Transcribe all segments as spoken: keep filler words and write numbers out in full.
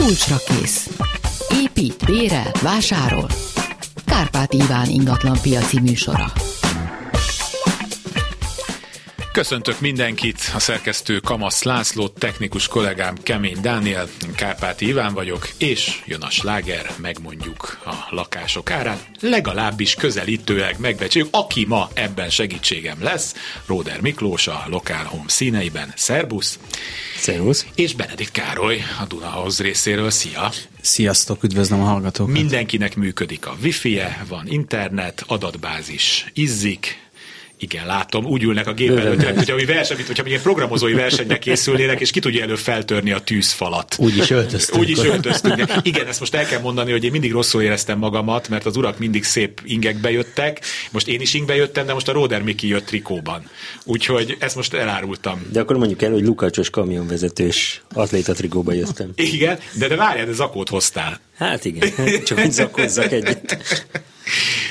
Kulcsra kész. Épít, bérel, vásárol. Kárpáti Iván ingatlan piaci műsora. Köszöntök mindenkit, a szerkesztő Kamasz László, technikus kollégám Kemény Dániel, Kárpáti Iván vagyok, és Jonas Láger, megmondjuk a lakások árát, legalábbis közelítőleg megbecsüljük, aki ma ebben segítségem lesz, Róder Miklós a Lokál Home színeiben, szerbusz! Szervusz! És Benedikt Károly a Duna House részéről, szia! Sziasztok, üdvözlöm a hallgatókat! Mindenkinek működik a wifi-je, van internet, adatbázis izzik. Igen, látom, úgy ülnek a gép előtt, hogyha mi verseny, hogyha mi ilyen programozói versenyre készülnének, és ki tudja elő feltörni a tűzfalat. Úgy is öltöztünk. Úgy is öltöztünk. Igen, ezt most el kell mondani, hogy én mindig rosszul éreztem magamat, mert az urak mindig szép ingekbe jöttek, most én is ingbe jöttem, de most a Róder Miki jött trikóban. Úgyhogy ezt most elárultam. De akkor mondjuk el, hogy Lukácsos kamionvezetős atléta trikóba jöttem. Igen, de, de várjál, de zakót hoztál. Hát igen, csak úgy zakózzak együtt.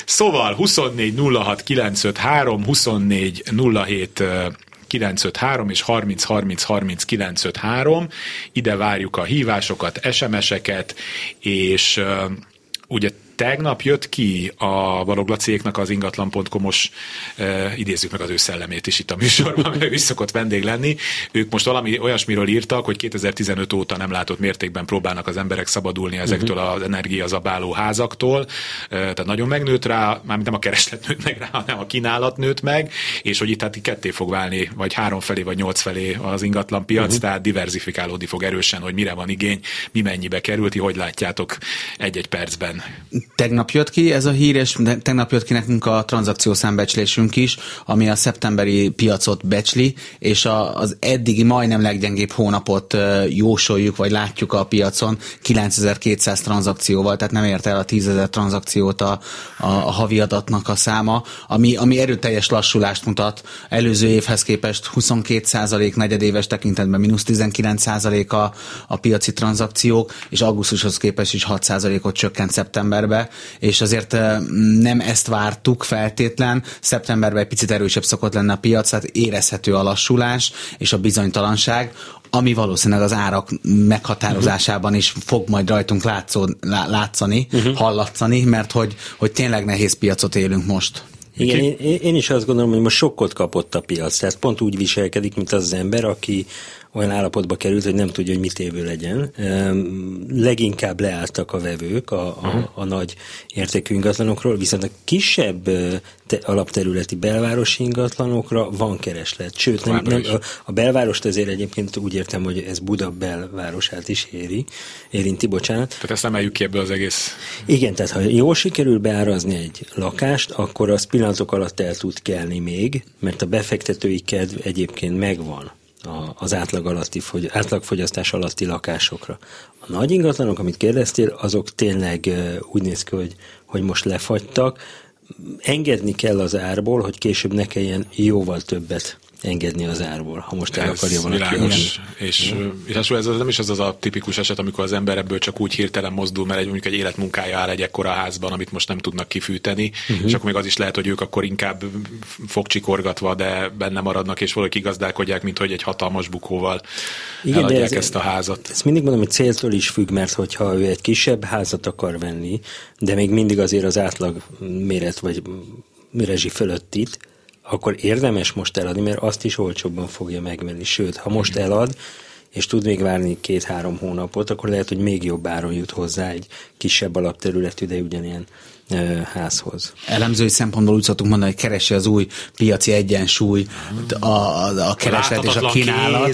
Szóval huszonnégy nulla hat kilencszázötvenhárom, huszonnégy nulla hét kilencszázötvenhárom és harminc harminc harminc kilencszázötvenhárom. Ide várjuk a hívásokat, es em es-eket, és uh, ugye tegnap jött ki a Balogh Laciéknak az ingatlan pont com-os, uh, idézzük meg az ő szellemét is itt a műsorban, mert ő is szokott vendég lenni. Ők most valami olyasmiről írtak, hogy kétezer-tizenöt óta nem látott mértékben próbálnak az emberek szabadulni ezektől az energiazabáló házaktól. Uh, tehát nagyon megnőtt rá, mármint nem a kereslet nőtt meg rá, hanem a kínálat nőtt meg, és hogy itt hát ketté fog válni, vagy három felé, vagy nyolc felé az ingatlan piac, uh-huh. tehát diverzifikálódni fog erősen, hogy mire van igény, mi mennyibe került, hogy látjátok egy-egy percben. Tegnap jött ki ez a hír, és tegnap jött ki nekünk a tranzakciószámbecslésünk is, ami a szeptemberi piacot becsli, és a, az eddigi majdnem leggyengébb hónapot jósoljuk, vagy látjuk a piacon kilencezer-kétszáz tranzakcióval, tehát nem ért el a tízezer tranzakciót a, a, a havi adatnak a száma, ami, ami erőteljes lassulást mutat. Előző évhez képest huszonkét százalék, negyedéves tekintetben mínusz tizenkilenc százalék a, a piaci tranzakciók, és augusztushoz képest is hat százalékot csökkent szeptemberben, és azért nem ezt vártuk feltétlen. Szeptemberben egy picit erősebb szokott lenne a piac, tehát érezhető a lassulás és a bizonytalanság, ami valószínűleg az árak meghatározásában is fog majd rajtunk látszod, látszani, uh-huh. hallatszani, mert hogy, hogy tényleg nehéz piacot élünk most. Igen, én, én is azt gondolom, hogy most sokkot kapott a piac, tehát pont úgy viselkedik, mint az, az ember, aki olyan állapotba került, hogy nem tudja, hogy mit évő legyen. Leginkább leálltak a vevők a, a, a nagy értékű ingatlanokról, viszont a kisebb te, alapterületi belvárosi ingatlanokra van kereslet. Sőt, nem, nem, a, a belvárost azért egyébként úgy értem, hogy ez Buda belvárosát is éri, érinti, bocsánat. Tehát ezt emeljük ki ebből az egész. Igen, tehát ha jól sikerül beárazni egy lakást, akkor az pillanatok alatt el tud kelni még, mert a befektetői kedv egyébként megvan az átlag alatti, átlagfogyasztás alatti lakásokra. A nagy ingatlanok, amit kérdeztél, azok tényleg úgy néz ki, hogy, hogy most lefagytak. Engedni kell az árból, hogy később ne kelljen jóval többet engedni az árból, ha most el akarja valaki. Világos. És, és ez nem is az az a tipikus eset, amikor az ember ebből csak úgy hirtelen mozdul, mert egy, mondjuk egy életmunkája áll egy ekkora házban, amit most nem tudnak kifűteni, uh-huh. és akkor még az is lehet, hogy ők akkor inkább fogcsikorgatva, de benne maradnak, és valahogy kigazdálkodják, mint hogy egy hatalmas bukóval igen, eladják ez, ezt a házat. Ezt mindig mondom, hogy céltől is függ, mert hogyha ő egy kisebb házat akar venni, de még mindig azért az átlag méret vagy rezsi fölött itt, akkor érdemes most eladni, mert azt is olcsóbban fogja megvenni. Sőt, ha most elad, és tud még várni két-három hónapot, akkor lehet, hogy még jobb áron jut hozzá egy kisebb alapterületű, de ugyanilyen házhoz. Elemzői szempontból úgy szoktunk mondani, hogy keresi az új piaci egyensúly, a, a, a kereslet és a kínálat,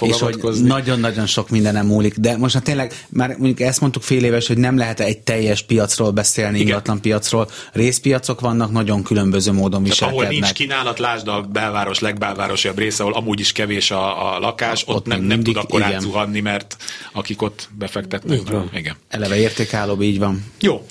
és hogy nagyon-nagyon sok mindenem múlik. De most hát tényleg, már mondjuk ezt mondtuk fél éves, hogy nem lehet egy teljes piacról beszélni, ingatlan piacról. Részpiacok vannak, nagyon különböző módon viselkednek. Tehát ahol nincs kínálat, lásd a belváros legbelvárosiabb része, ahol amúgy is kevés a, a lakás, ott, ott nem, nem tud akkor átzuhanni, mert akik ott befektetnek. Igen. Eleve értékállóbb, így van. Jó,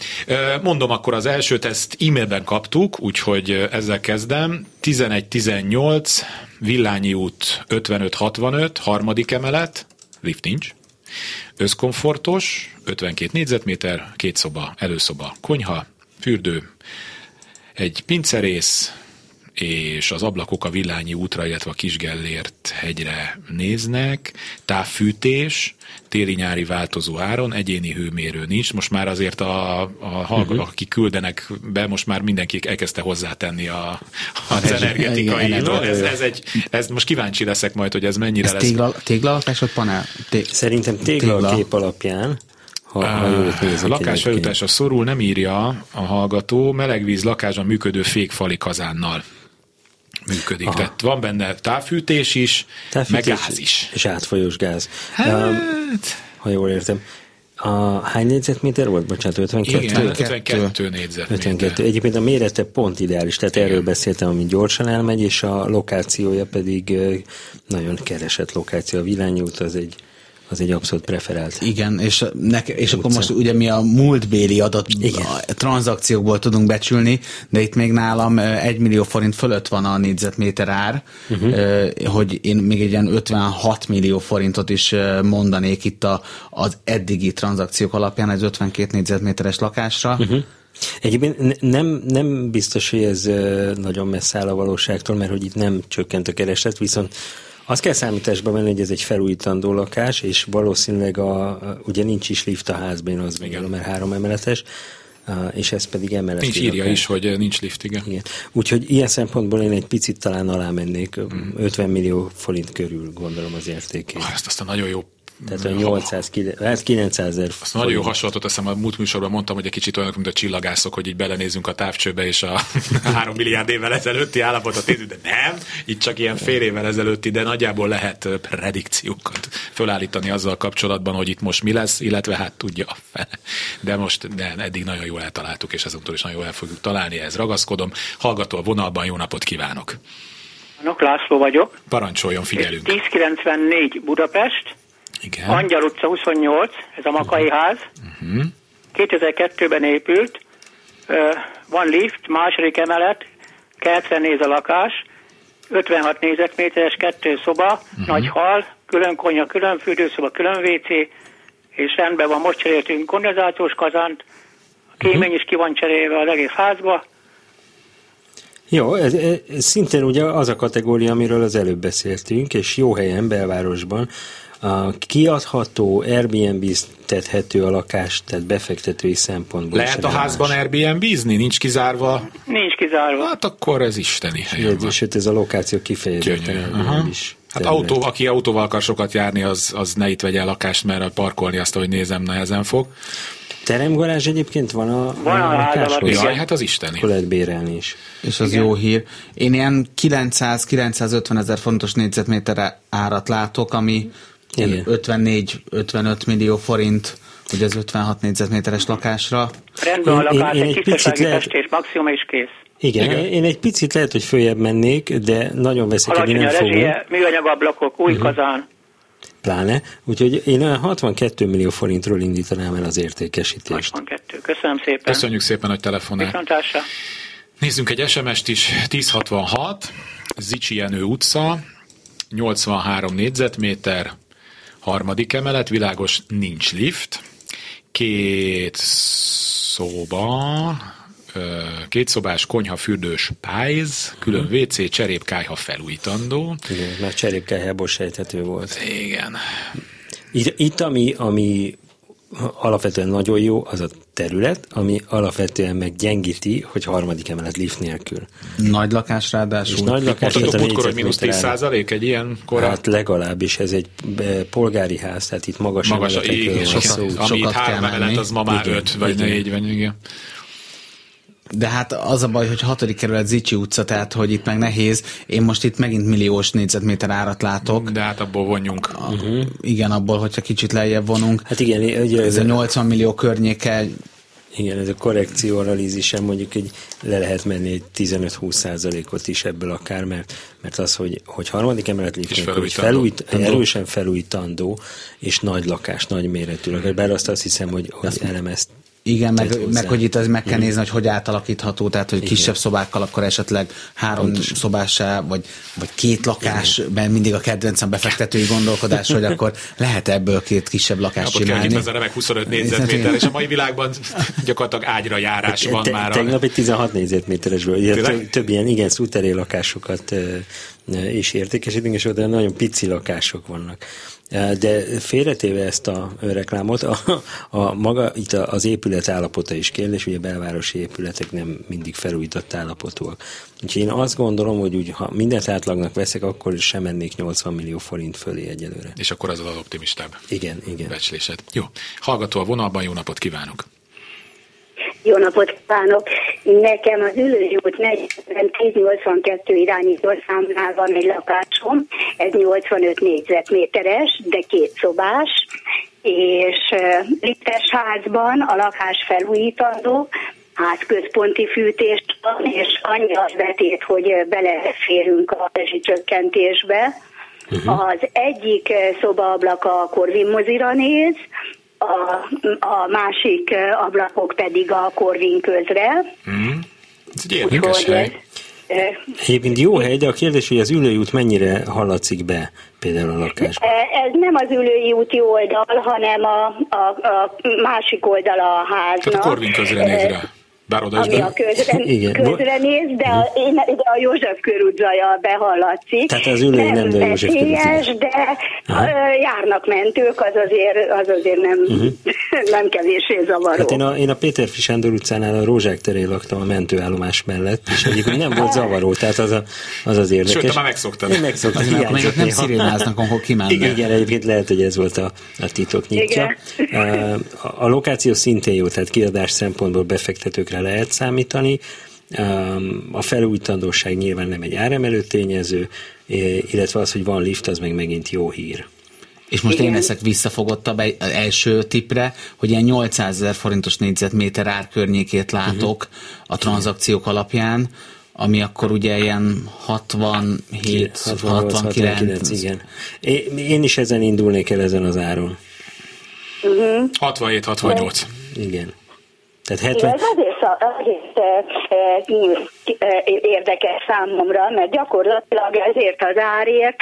mondom akkor az elsőt, ezt e-mailben kaptuk, úgyhogy ezzel kezdem. tizenegy tizennyolc, Villányi út ötvenöt hatvanöt, harmadik emelet, lift nincs, összkomfortos, ötvenkét négyzetméter, két szoba, előszoba, konyha, fürdő, egy pincerész, és az ablakok a Villányi útra, illetve a Kisgellért hegyre néznek, távfűtés, téli-nyári változó áron, egyéni hőmérő nincs, most már azért a, a hallgatók, uh-huh. akik küldenek be, most már mindenki elkezdte hozzátenni a, az energetikai, igen, energetikai. Ez, ez, egy, ez most kíváncsi leszek majd, hogy ez mennyire ez lesz. Tégla, téglalapás, vagy panel? Té- Szerintem téglalkép alapján. Ha, ha lakásfelújításra szorul, nem írja a hallgató, melegvíz lakáson működő fékfali kazánnal működik. Aha. Tehát van benne távfűtés is, távfűtés meg gáz is. És átfolyós gáz. Hát... Ha jól értem. A hány négyzetméter volt? Bocsánat, ötvenkettő? Igen, ötvenkettő négyzetméter. ötvenkettő. Egyébként a mérete pont ideális, tehát igen. Erről beszéltem, ami gyorsan elmegy, és a lokációja pedig nagyon keresett lokáció. A Villányi út az egy az egy abszolút preferált. Igen, és, neke, és akkor most ugye mi a múltbéli adat a tranzakciókból tudunk becsülni, de itt még nálam egy millió forint fölött van a négyzetméter ár, uh-huh. hogy én még egy ilyen ötvenhat millió forintot is mondanék itt a, az eddigi tranzakciók alapján az ötvenkét négyzetméteres lakásra. Uh-huh. Egyébként nem, nem biztos, hogy ez nagyon messze áll a valóságtól, mert hogy itt nem csökkent a kereslet, viszont azt kell számításba venni, hogy ez egy felújítandó lakás, és valószínűleg a, ugye nincs is lift a házban, az még, mert három emeletes, és ez pedig emeleti. Nincs írja lakás is, hogy nincs lift, igen. igen. Úgyhogy ilyen szempontból én egy picit talán alá mennék, mm. ötven millió forint körül gondolom az értékét. Ah, ezt aztán nagyon jó. Tehát olyan nyolcszáz, kilencszáz ezer. Azt nagyon jó hasonlatot teszem, a múlt műsorban mondtam, hogy egy kicsit olyanok, mint a csillagászok, hogy így belenézünk a távcsőbe, és a három milliárd évvel ezelőtti állapotot nézzük, de nem, itt csak ilyen fél évvel ezelőtti, de nagyjából lehet predikciókat fölállítani azzal kapcsolatban, hogy itt most mi lesz, illetve hát tudja a fele. De most de eddig nagyon jól eltaláltuk, és ezúttal is nagyon jól el fogjuk találni, ehhez ragaszkodom. Hallgató a vonalban, jó napot kívánok! Anok László vagyok. Parancsoljon, figyelünk. ezerkilencszázkilencvennégy Budapest. Igen. Angyal utca huszonnyolc, ez a Makai ház. Uh-huh. kétezer-kettőben épült, van lift, második emelet, kertre néz a lakás, ötvenhat négyzetméteres, kettő szoba, uh-huh. nagy hal, külön konyha, külön fürdőszoba, külön vé cé, és rendben van, most cseréltünk kondenzációs kazánt, a kémény uh-huh. is ki van cserélve az egész házba. Jó, ez, ez szintén ugye az a kategória, amiről az előbb beszéltünk, és jó helyen, belvárosban. A kiadható, Airbnb-ztethető a lakást, tehát befektetői szempontból. Lehet a házban Airbnb-zni? Nincs kizárva? Nincs kizárva. Hát akkor ez isteni helyen van. Sőt, ez a lokáció kifejezetten is. Hát autó, aki autóval akar sokat járni, az, az ne itt vegye a lakást, mert parkolni azt, ahogy nézem, nehezen fog. Teremgarázs egyébként van a, van a, a lakáshoz. Jaj, hát az isteni. Akkor lehet bérelni is. És az igen. Jó hír. Én ilyen kilencszáz-kilencszázötven ezer fontos négyzetméter árat látok, ami ötvennégy-ötvenöt millió forint, ugye az ötvenhat négyzetméteres lakásra. Rendben a lakás, én, én egy tisztasági festés, maximum és kész. Igen, igen, én egy picit lehet, hogy följebb mennék, de nagyon veszekedni nem fogom. Alacsony a rezsie, műanyag ablakok, új uh-huh. kazán. Pláne, úgyhogy én olyan hatvankét millió forintról indítanám el az értékesítést. hatvankettő, köszönöm szépen. Köszönjük szépen, hogy telefonál. Viszontlátásra. Nézzünk egy es em est is, ezerhatvanhat, Zichy Jenő utca, nyolcvanhárom négyzetméter, harmadik emelet, világos, nincs lift, két szoba, két szobás konyha, fürdős, pályz, külön vé cé, cserépkályha felújítandó. Igen, mert cserépkályhából sejthető volt. Igen. Itt, itt ami, ami alapvetően nagyon jó, az a terület, ami alapvetően meggyengíti, hogy harmadik emelet lift nélkül. Nagy lakás ráadásul. Nagy lakás, mondható putkor, hogy mínusz tíz százalék egy ilyen korán? Hát legalábbis ez egy polgári ház, tehát itt magas, magas emeletekről van szó. Ami itt három emelet, az ma már öt vagy négy vagy igen. De hát az a baj, hogy hatodik kerület Zichy utca, tehát hogy itt meg nehéz. Én most itt megint milliós négyzetméter árat látok. De hát abból vonjunk. A, uh-huh. Igen, abból, hogyha kicsit lejjebb vonunk. Hát igen, ugye ez a nyolcvan millió környéke. Igen, ez a korrekcióanalízisen mondjuk egy, le lehet menni egy tizenöt-húsz százalékot is ebből akár, mert, mert az, hogy, hogy harmadik emelet lépünk, felújít, erősen felújítandó, és nagy lakás, nagy méretű lakás. Bár azt azt hiszem, hogy, hogy elemeztem. Igen, meg, meg hogy itt ez meg kell nézni, hogy hogy átalakítható, tehát hogy igen. kisebb szobákkal akkor esetleg három Pontos. szobásá, vagy, vagy két lakás, igen. mert mindig a kedvencem befektetői gondolkodás, hogy akkor lehet ebből két kisebb lakást ja, csinálni. Kell, hogy itt az a remek huszonöt négyzetméter, és a mai világban gyakorlatilag ágyra járás van már. Tegnap egy tizenhat négyzetméteresből, több ilyen igen szúteré lakásokat is értékesítünk, és oda nagyon pici lakások vannak. De félretéve ezt a reklámot, a, a maga, itt az épület állapota is kérdés, ugye belvárosi épületek nem mindig felújított állapotúak. Úgyhogy én azt gondolom, hogy úgy, ha mindent átlagnak veszek, akkor sem mennék nyolcvan millió forint fölé egyelőre. És akkor az az optimistább igen, igen. becslésed. Jó, hallgató a vonalban, jó napot kívánok! Jó napot kívánok! Nekem az Ülői út ezernyolcszáznyolcvankettő irányi számlán van egy lakásom, ez nyolcvanöt négyzetméteres, de két szobás, és lites házban a lakás felújítandó, házközponti fűtést van, és annyi az betét, hogy beleférünk a rezsicsökkentésbe. Uh-huh. Az egyik szobaablaka a Corvin mozira néz, A, a másik ablakok pedig a Corvin közre. Mm. Ez egy érdekes hely. Egyébként jó hely, de a kérdés, hogy az Ülői út mennyire hallatszik be például a lakásba? Ez nem az Ülői úti oldal, hanem a, a, a másik oldal a háznak. Tehát a Corvin közre néz rá. Ami a közre, közre néz, de a, de a József körút zaja behallatszik. Tehát az Ülői nem, nem de József körút. De aha. járnak mentők, az azért, az azért nem, uh-huh. nem kevéssé zavaró. Hát én a, én a Péterfy Sándor utcánál a Rózsák terén laktam a mentőállomás mellett, és egyébként nem volt zavaró, tehát az a, az, az érdekes. Sőt, már megszoktad. Én megszoktam. Még nem szirénáznak, amikor kimennek. Igen. Igen, egyébként lehet, hogy ez volt a, a titok nyitja. A, a lokáció szintén jó, tehát kiadás szempontból befektetőkre lehet számítani. A felújítandóság nyilván nem egy áremelő tényező, illetve az, hogy van lift, az meg megint jó hír. És most igen. én leszek visszafogottabb az első tippre, hogy ilyen nyolcszázezer forintos négyzetméter ár környékét látok uh-huh. a tranzakciók alapján, ami akkor ugye ilyen hatvanhét hatvankilenc igen. Én, én is ezen indulnék el, ezen az áron. Uh-huh. hatvanhét hatvannyolc Igen. Tehát hetven Ez azért, azért érdekes számomra, mert gyakorlatilag ezért az árért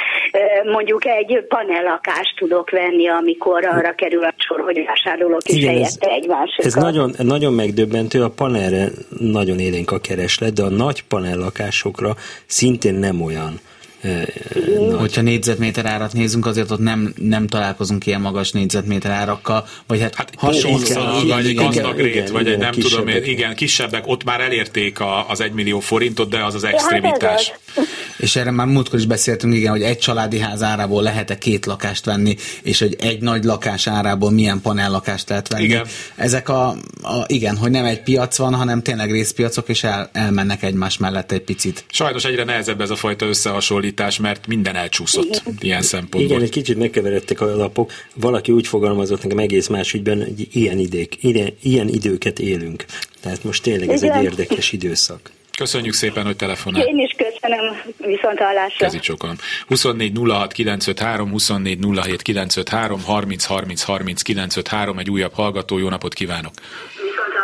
mondjuk egy panellakást tudok venni, amikor arra kerül a sor, hogy vásárolok is helyette egymásokat. Ez nagyon, nagyon megdöbbentő, a panelre nagyon élénk a kereslet, de a nagy panellakásokra szintén nem olyan. Nagy. Hogyha négyzetméter árat nézünk, azért ott nem, nem találkozunk ilyen magas négyzetméter árakkal, vagy hát, hát hasonlóan, vagy egy gazdagrét, vagy egy nem tudom én, igen, kisebbek, ott már elérték a, az egymillió forintot, de az az extrémitás. Hát és erre már múltkor is beszéltünk, igen, hogy egy családi ház árából lehet-e két lakást venni, és hogy egy nagy lakás árából milyen panellakást lehet venni. Igen. Ezek a, a, igen, hogy nem egy piac van, hanem tényleg részpiacok, és el, elmennek egymás mellett egy picit. Sajnos egyre nehezebb ez a fajta összehasonlítás, mert minden elcsúszott ilyen szempontból. Igen, egy kicsit megkeveredtek a lapok. Valaki úgy fogalmazott nekem egész más ügyben, hogy ilyen, idék, ilyen, ilyen időket élünk. Tehát most tényleg ez igen. egy érdekes időszak. Köszönjük szépen, hogy telefonál. Én is köszönöm, viszont hallásra. Kezi csokolom. huszonnégy nulla hat kilencszázötvenhárom, huszonnégy nulla hét kilencszázötvenhárom, harminc harminc harminc kilencszázötvenhárom, egy újabb hallgató, jó napot kívánok. Viszont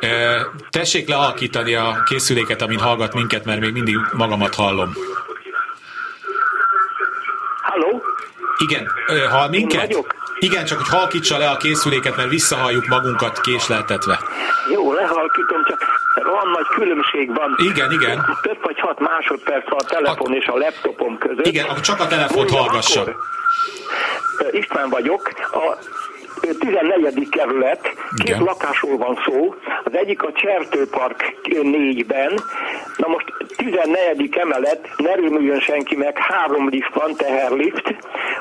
hallásra. Tessék lealkítani a készüléket, amin hallgat minket, mert még mindig magamat hallom. Halló? Igen, hall minket? Igen, csak hogy halkítsa le a készüléket, mert visszahalljuk magunkat késleltetve. Jó, lehalkítom, csak van nagy különbség van. Igen, igen. Több vagy hat másodperc a telefon a... és a laptopom között. Igen, csak a telefont hallgassa. Akkor... István vagyok, a tizennegyedik kerület, két igen. lakásról van szó, az egyik a Csertőpark négyben, na most tizennegyedik emelet, ne rémüljön senki meg, három lift van, teherlift,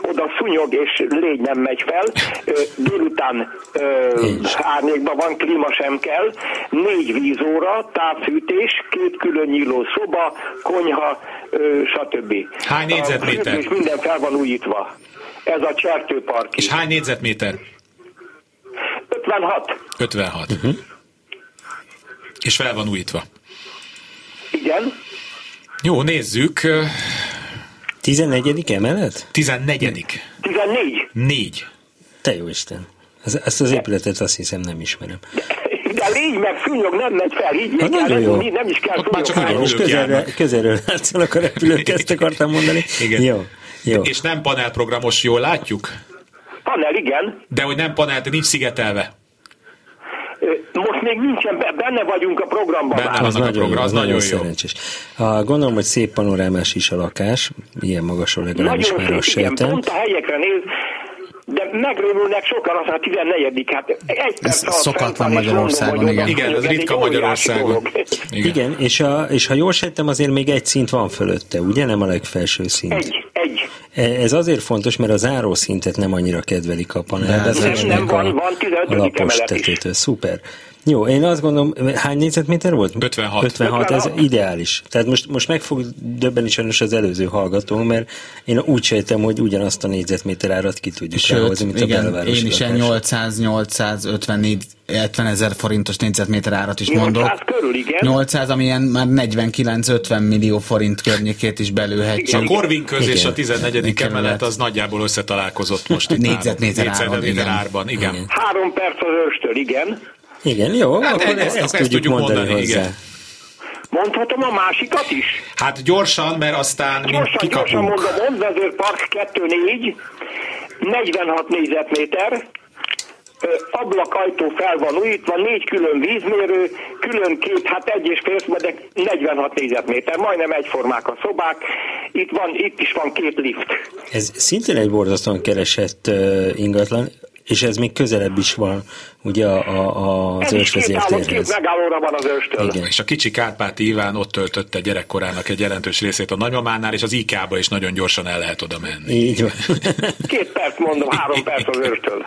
oda szúnyog és légy nem megy fel, délután árnyékban van, klíma sem kell, négy vízóra, távfűtés, két külön nyíló szoba, konyha, ö, stb. Hány négyzetméter? És minden fel van újítva. Ez a Csertőpark. És hány négyzetméter? ötvenhat ötvenhat Uh-huh. És fel van újítva. Igen. Jó, nézzük. tizennegyedik emelet? tizennegyedik tizennégy négy Te jó Isten. Ezt az épületet azt hiszem nem ismerem. De a légy meg szúnyog nem megy fel, így még hát kell lenni, nem is kell szúnyog. És közelről, közelről látszanak a repülők, ezt akartam mondani. Igen. Jó, jó. És nem panelprogramos, jól látjuk? Panel, igen. De hogy nem panel, de nincs szigetelve. Most még nincsen, benne vagyunk a programban. Benne az nagyon a program, jó, az nagyon, nagyon jó. Szerencsés. A, gondolom, hogy szép panorámás is a lakás, ilyen magasról legalábbis már a sejtem. Nagyon szép, igen, pont a helyekre néz, de megrémülnek sokan, aztán a tizennegyedik. Hát ez szokatlan Magyarországon, igen. Igen, ez ritka Magyarországon. Igen, és, a, és ha jól sejtem, azért még egy szint van fölötte, ugye? Nem a legfelső szint. Egy, egy. Ez azért fontos, mert a zárószintet nem annyira kedvelik a panel. Ez nem, nem van, a, van tizenötödik a lapos tetőtől. Szuper. Jó, én azt gondolom, hány négyzetméter volt? ötvenhat. ötvenhat, ez ideális. Tehát most, most meg fog döbbenni sajnos az előző hallgató, mert én úgy sejtem, hogy ugyanazt a négyzetméter árat ki tudjuk elhozni, mint igen, a belvárosi. Én is egy nyolcszáz-nyolcszázötven-hetven ezer forintos négyzetméter árat is mondok. nyolcszáz körül, igen. nyolcszáz, amilyen már negyvenkilenc-ötven millió forint környékét is belőhetjük. A Corvin közre és a tizennegyedik emelet az nagyjából összetalálkozott most itt. Négyzetméter árban, igen. Három perc az őrstől, igen. Igen, jó, hát akkor ezt, ezt tudjuk, tudjuk mondani, mondani hozzá. Igen. Mondhatom a másikat is? Hát gyorsan, mert aztán gyorsan, mind kikapunk. Gyorsan mondom, Ondvezőpark kettő négy, negyvenhat négyzetméter, ablakajtó fel van újítva, négy külön vízmérő, külön két, hát egy és fél, de negyvenhat négyzetméter, majdnem egyformák a szobák, itt, van, itt is van két lift. Ez szintén egy borzasztóan keresett uh, ingatlan, és ez még közelebb is van, ugye a, a, az Őrsvezértérhez. Két megállóra van az Őrstől. Igen. És a kicsi Kárpáti Iván ott töltötte gyerekkorának egy jelentős részét a nagymamánál, és az i ká-ba is nagyon gyorsan el lehet oda menni. Így van. Két perc mondom, három perc az Őrstől.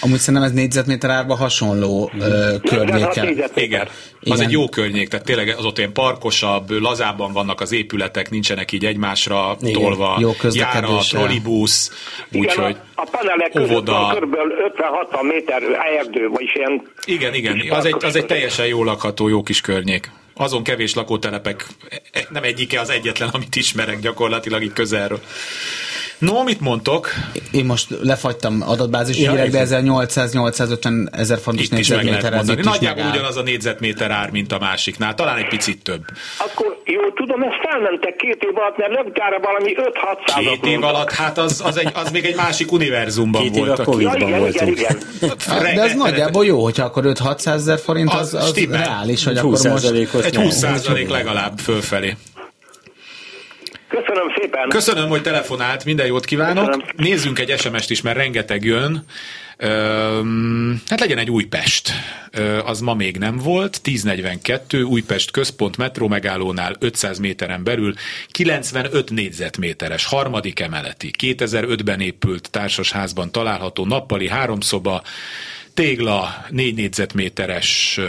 Amúgy szerintem ez négyzetméter árban hasonló mm. uh, környéken. Igen. Igen, az egy jó környék, tehát tényleg az ott ilyen parkosabb, lazábban vannak az épületek, nincsenek így egymásra igen. tolva, járat, trollibusz, úgyhogy a, a panelek között van körülbelül ötven-hatvan méter erdő. Ilyen igen, igen, az egy, az egy teljesen jól lakható, jó kis környék. Azon kevés lakótelepek, nem egyike az egyetlen, amit ismerek gyakorlatilag így közelről. No, mit mondtok? Én most lefagytam adatbázis ja, hírek, de ezzel nyolcszáz-nyolcszázötven ezer fontos négyzetméter ár. Nagyjából ugyanaz a négyzetméter ár, mint a másiknál, talán egy picit több. Akkor jó, tudom, ezt felmentek két év alatt, mert legutára valami öt-hatszázat. Két év alatt, hát az, az, egy, az még egy másik univerzumban két volt. Két év a Covid-ban ja, voltunk. Igen, igen. De ez nagyjából jó, hogyha akkor öt-hatszáz ezer forint, az, az, az reális, hogy akkor most... Egy húsz százalék legalább fölfelé. Köszönöm szépen. Köszönöm, hogy telefonált, minden jót kívánok. Köszönöm. Nézzünk egy es em est is, mert rengeteg jön. Öm, hát legyen egy Újpest. Öm, az ma még nem volt. ezernegyvenkettő, Újpest központ metró megállónál ötszáz méteren belül, kilencvenöt négyzetméteres, harmadik emeleti, kétezer-ötben épült társasházban található nappali háromszoba, tégla, négy négyzetméteres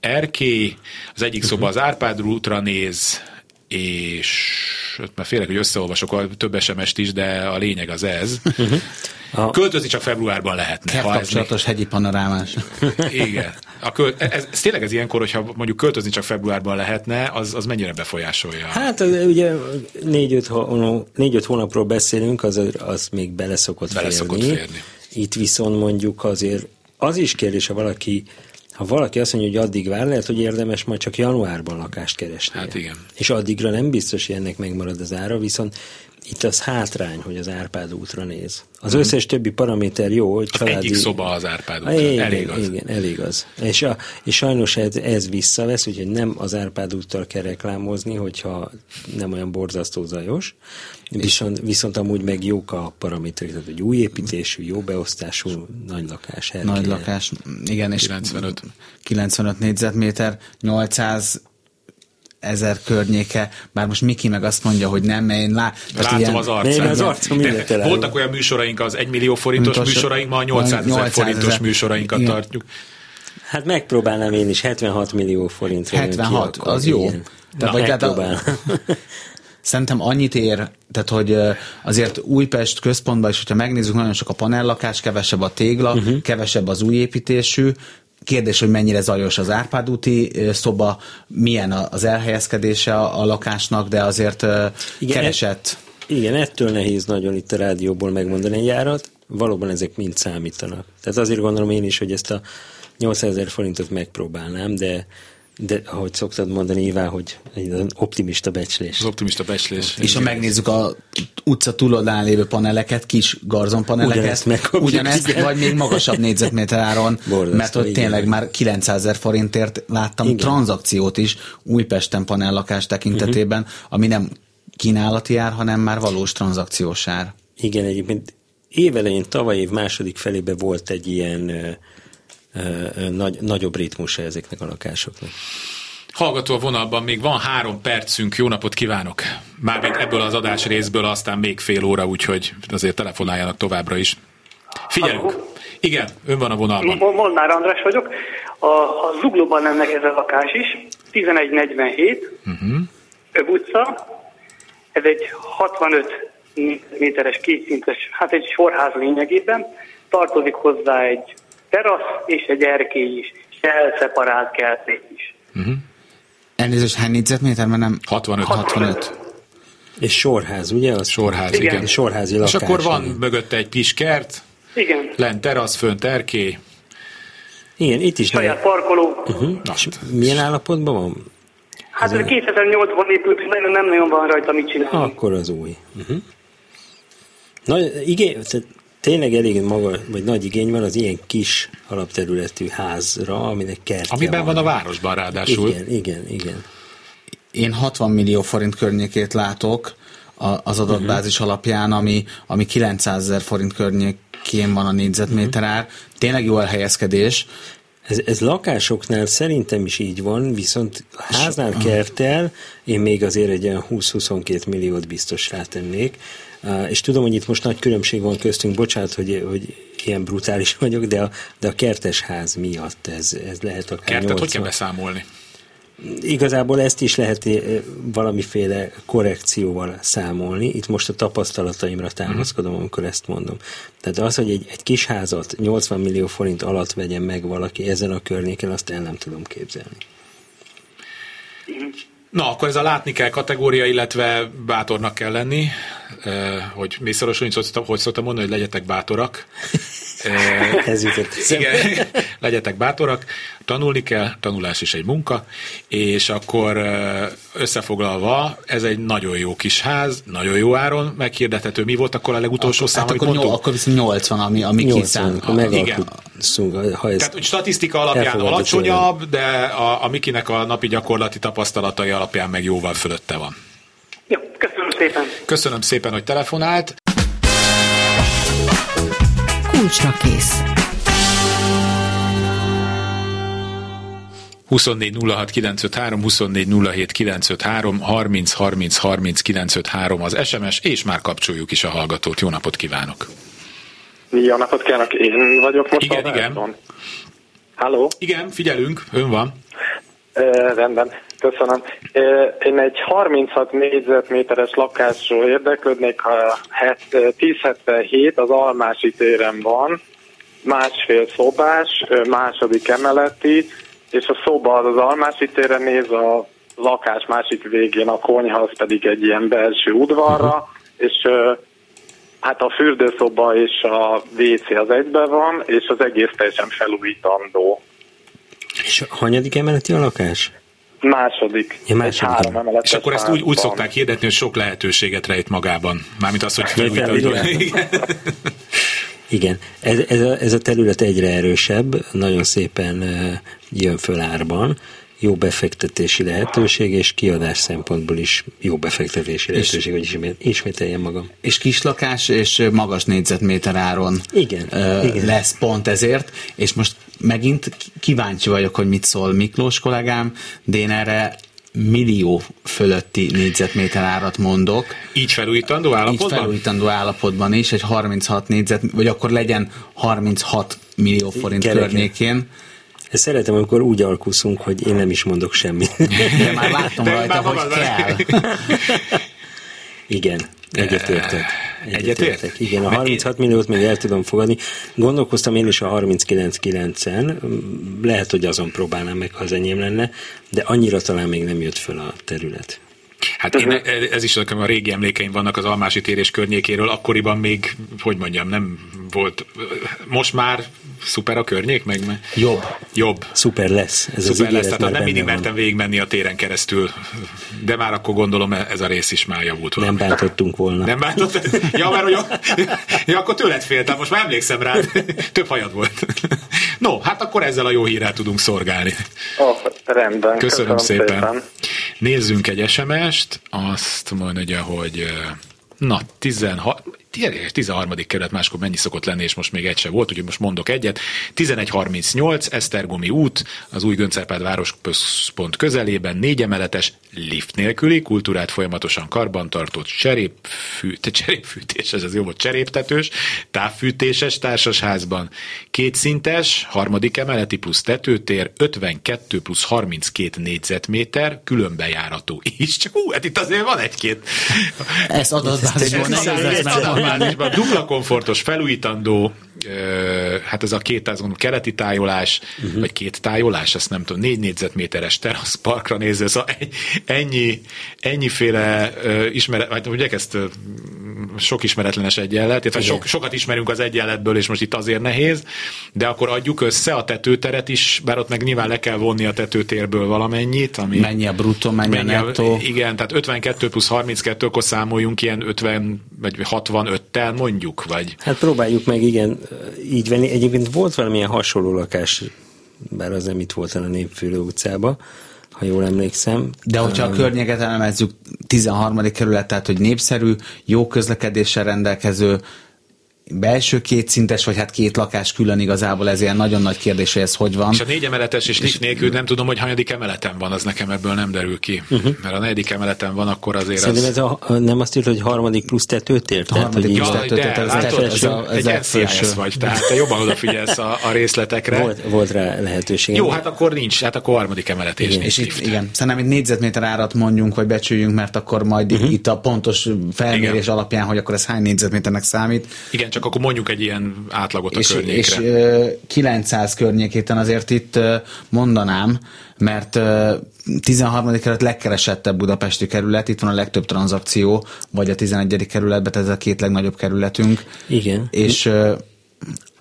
erkély, az egyik szoba az Árpád útra néz, és már félek, hogy összeolvasok a több es em est is, de a lényeg az ez. A... Költözni csak februárban lehetne. Kertkapcsolatos hegyi panorámás. Igen. A köl... ez, ez tényleg ez ilyenkor, hogyha mondjuk költözni csak februárban lehetne, az, az mennyire befolyásolja? Hát ugye négy-öt hónapról beszélünk, az, az még bele szokott bele férni. Szokott férni. Itt viszont mondjuk azért az is kérdés, ha valaki, ha valaki azt mondja, hogy addig vár, lehet, hogy érdemes majd csak januárban lakást keresni. Hát igen. És addigra nem biztos, hogy ennek megmarad az ára, viszont itt az hátrány, hogy az Árpád útra néz. Az mm. összes többi paraméter jó, hogy családi... Az egyik szoba az Árpád útra, igen, elég az. Igen, elég az. És, a, és sajnos ez, ez visszavesz, úgyhogy nem az Árpád úttal kell reklámozni, hogyha nem olyan borzasztó zajos, viszont, viszont amúgy meg jók a paraméterek, tehát hogy új építésű, jó beosztású, nagy lakás. Erkélyel. Nagy lakás, igen, és kilencvenöt. kilencvenöt négyzetméter, nyolcszáz ezer környéke, bár most Miki meg azt mondja, hogy nem, mert én lá... látom ilyen... az arcán. Voltak olyan műsoraink, az egymillió forintos Mintos, műsoraink, ma a nyolcszáz ezer forintos ezer. Műsorainkat igen. tartjuk. Hát megpróbálnám én is, hetvenhat millió forintra. hetvenhat, ki, az jó. Igen. Tehát, na, megpróbálnám. A... Szerintem annyit ér, tehát hogy azért Újpest központban is, hogyha megnézzük, nagyon sok a panellakás, kevesebb a tégla, uh-huh. kevesebb az új építésű. Kérdés, hogy mennyire zajos az Árpád úti szoba, milyen az elhelyezkedése a lakásnak, de azért igen, keresett. Et, igen, ettől nehéz nagyon itt a rádióból megmondani egy árat. valóban ezek mind számítanak. Tehát azért gondolom én is, hogy ezt a nyolcszázezer forintot megpróbálnám, de, de ahogy szoktad mondani, Iván, hogy egy optimista becslés. Az optimista becslés. És ha megnézzük a utca túloldalán lévő paneleket, kis garzonpaneleket, ugyanezt, ugyanezt vagy még magasabb négyzetméteráron, mert ott igen, tényleg igen. Már kilencezer forintért láttam igen. tranzakciót is Újpesten panellakás tekintetében, uh-huh. ami nem kínálati ár, hanem már valós tranzakciós ár. Igen, egyébként évelején, tavaly év második felében volt egy ilyen ö, ö, nagy, nagyobb ritmusa ezeknek a lakásoknak. Hallgató a vonalban, még van három percünk, jó napot kívánok! Mármint ebből az adás részből, aztán még fél óra, úgyhogy azért telefonáljanak továbbra is. Figyeljünk! Igen, ön van a vonalban. Molnár András vagyok. A, a Zuglóban ennek ez a lakás is. tizenegy negyvenhét uh-huh. Öv utca. Ez egy hatvanöt méteres, kétszintes, hát egy sorház lényegében, tartozik hozzá egy terasz és egy erkély is, és elszeparált kerték is. Uh-huh. Elnézést, hány négyzetméter, mert nem hatvanöt. hatvanöt. hatvanöt. És sorház, ugye? Az sorház, igen. igen. Sorházi lakás. És akkor van igen. mögötte egy kis kert, igen. lent terasz, fönt erkély. Igen, itt is. Saját nagyon... parkoló. Uh-huh. Na, milyen állapotban van? Hát ez kétezer-nyolcban épült, nagyon nem nagyon van rajta mit csinálni. Akkor az új. Uh-huh. Na, igény, tényleg elég maga, vagy nagy igény van az ilyen kis alapterületű házra, aminek kertje amiben van. Van a városban ráadásul. Igen, igen, igen. Én hatvan millió forint környékét látok az adatbázis uh-huh. alapján, ami, ami kilencszázezer forint környékén van a négyzetméter ár. Uh-huh. Tényleg jó elhelyezkedés. Ez, ez lakásoknál szerintem is így van, viszont háznál kerttel én még azért egy olyan húsz-huszonkettő milliót biztos rátennék, és tudom, hogy itt most nagy különbség van köztünk, bocsánat, hogy, hogy ilyen brutális vagyok, de a, de a kertes ház miatt ez, ez lehet akár nyolcvan. Kertet hogy kell beszámolni? Igazából ezt is lehet valamiféle korrekcióval számolni. Itt most a tapasztalataimra támaszkodom, amikor ezt mondom. Tehát az, hogy egy, egy kis házat nyolcvan millió forint alatt vegyen meg valaki ezen a környéken, azt el nem tudom képzelni. Na, akkor ez a látni kell kategória, illetve bátornak kell lenni, hogy Mészáros Lőrinc hogy szoktam mondani, hogy legyetek bátorak. Ez jutott igen, legyetek bátorak, tanulni kell, tanulás is egy munka, és akkor összefoglalva, ez egy nagyon jó kis ház, nagyon jó áron meghirdethető. Mi volt akkor a legutolsó szám, hát amit akkor mondtuk? Akkor viszont nyolcvan, ami, ami kiszám. Igen. Tehát úgy statisztika alapján alacsonyabb, de a, a Mikinek a napi gyakorlati tapasztalatai alapján meg jóval fölötte van. Jó, köszönöm szépen. Köszönöm szépen, hogy telefonált. Kulcsra kész. huszonnégy nulla hat kilencszázötvenhárom, huszonnégy nulla hét kilencszázötvenhárom, harminc harminc harminc kilencszázötvenhárom az es em es, és már kapcsoljuk is a hallgatót. Jó napot kívánok! Jó napot kívánok! Én vagyok most igen, a igen. Halló? Igen, figyelünk, ön van. E, rendben, köszönöm. E, én egy harminchat négyzetméteres lakásról érdeklődnék, a ezerhétszázhetvenhét az Almási téren van, másfél szobás, második emeleti, és a szoba az az Almási téren néz, a lakás másik végén a konyha, az pedig egy ilyen belső udvarra, és hát a fürdőszoba és a vé cé az egyben van, és az egész teljesen felújítandó. És hanyadik emeleti a lakás? Második. Ja, második. És akkor ezt úgy, úgy szokták hirdetni, hogy sok lehetőséget rejt magában. Mármint az, hogy felújítandó. Igen. Igen. Ez, ez, a, ez a terület egyre erősebb, nagyon szépen jön föl árban. Jó befektetési lehetőség, és kiadás szempontból is jó befektetési lehetőség, és, hogy ismételjen magam. És kislakás, és magas négyzetméter áron igen, ö, igen. lesz pont ezért, és most megint kíváncsi vagyok, hogy mit szól Miklós kollégám, de én erre millió fölötti négyzetméter árat mondok. Így felújítandó állapotban? Így felújítandó állapotban is, egy harminchat négyzet, vagy akkor legyen harminchat millió forint Kereken. Környékén. Ezt szeretem, amikor úgy alkuszunk, hogy én nem is mondok semmit. De már látom rajta, hogy kell. Igen, egyetértek. Egyetértek. Igen, a harminchat milliót még el tudom fogadni. Gondolkoztam én is a harminckilenc egész kilencen. Lehet, hogy azon próbálnám meg, ha az enyém lenne, de annyira talán még nem jött föl a terület. Hát én, ez is nekem a régi emlékeim vannak az Almási tér és környékéről, akkoriban még, hogy mondjam, nem volt, most már szuper a környék, meg jobb. Jobb. Szuper lesz. Ez szuper az lesz, tehát nem mindig mertem végigmenni a téren keresztül, de már akkor gondolom ez a rész is már javult. Nem bántottunk volna. Nem bántottunk? Ja, mert hogy ja, akkor tőled féltem, most már emlékszem rád, több hajad volt. No, hát akkor ezzel a jó hírrel tudunk szolgálni. Oh, rendben. Köszönöm, Köszönöm szépen. szépen. Nézzünk egy es em est, azt mondja, hogy na, tizenhat... tizenharmadik kerület, máskor mennyi szokott lenni, és most még egy se volt, úgyhogy most mondok egyet. tizenegy harmincnyolc, Esztergomi út, az új Göncz Árpád városközpont közelében, négy emeletes, lift nélküli, kultúrát folyamatosan karbantartott cserépfű, cserépfűtéses, ez jó volt, cseréptetős, távfűtéses társasházban, kétszintes, harmadik emeleti plusz tetőtér, ötvenkettő plusz harminckét négyzetméter, különbejáratú is. Csak hú, hát itt azért van egy-két. Ezt adott dupla komfortos, felújítandó, hát ez a két azon keleti tájolás, uh-huh. vagy két tájolás, ezt nem tudom, négy négyzetméteres terasz parkra nézve, szóval ennyi, ennyiféle ismeret, vagy ugye ezt sok ismeretlenes egyenlet, tehát sok, sokat ismerünk az egyenletből, és most itt azért nehéz, de akkor adjuk össze a tetőteret is, bár ott meg nyilván le kell vonni a tetőtérből valamennyit. Ami mennyi a bruttó, mennyi a nettó. Igen, tehát ötvenkettő plusz harminckettő, akkor számoljunk ilyen ötven, vagy hatvanöttel mondjuk, vagy? Hát próbáljuk meg, igen, így venni. Egyébként volt valamilyen hasonló lakás, bár az nem itt volt, a Népfülő utcában, ha jól emlékszem. De hogyha a környéket elemezzük, tizenharmadik kerület, tehát hogy népszerű, jó közlekedéssel rendelkező, belső kétszintes, vagy hát két lakás külön igazából, ez ilyen nagyon nagy kérdés, hogy ez hogy van. És a négy emeletes és lift nélkül nem tudom, hogy hanyadik emeleten van, az nekem ebből nem derül ki. Uh-huh. Mert a negyedik emeleten van, akkor azért szerintem ez... Szerintem ez a, nem azt írt, hogy harmadik plusz tetőtér? Harmadik plusz tetőtér, ez látod, ez a, ez egy en cé i es vagy, tehát te jobban odafigyelsz a, a részletekre. Volt, volt rá lehetőség. Jó, hát akkor nincs, hát akkor harmadik emeletés igen, nincs és lift. Itt, igen, szerintem itt négyzetméter árat mondjunk, vagy becsüljünk, mert akkor majd uh-huh. itt a pontos felmérés alapján, hogy akkor ez hány négyzetméternek számít. Igen, csak akkor mondjuk egy ilyen átlagot a és, környékre. És kilencszáz környékéten azért itt mondanám, mert tizenharmadik kerület legkeresettebb budapesti kerület, itt van a legtöbb tranzakció, vagy a tizenegyedik kerületben, ez a két legnagyobb kerületünk. Igen. És...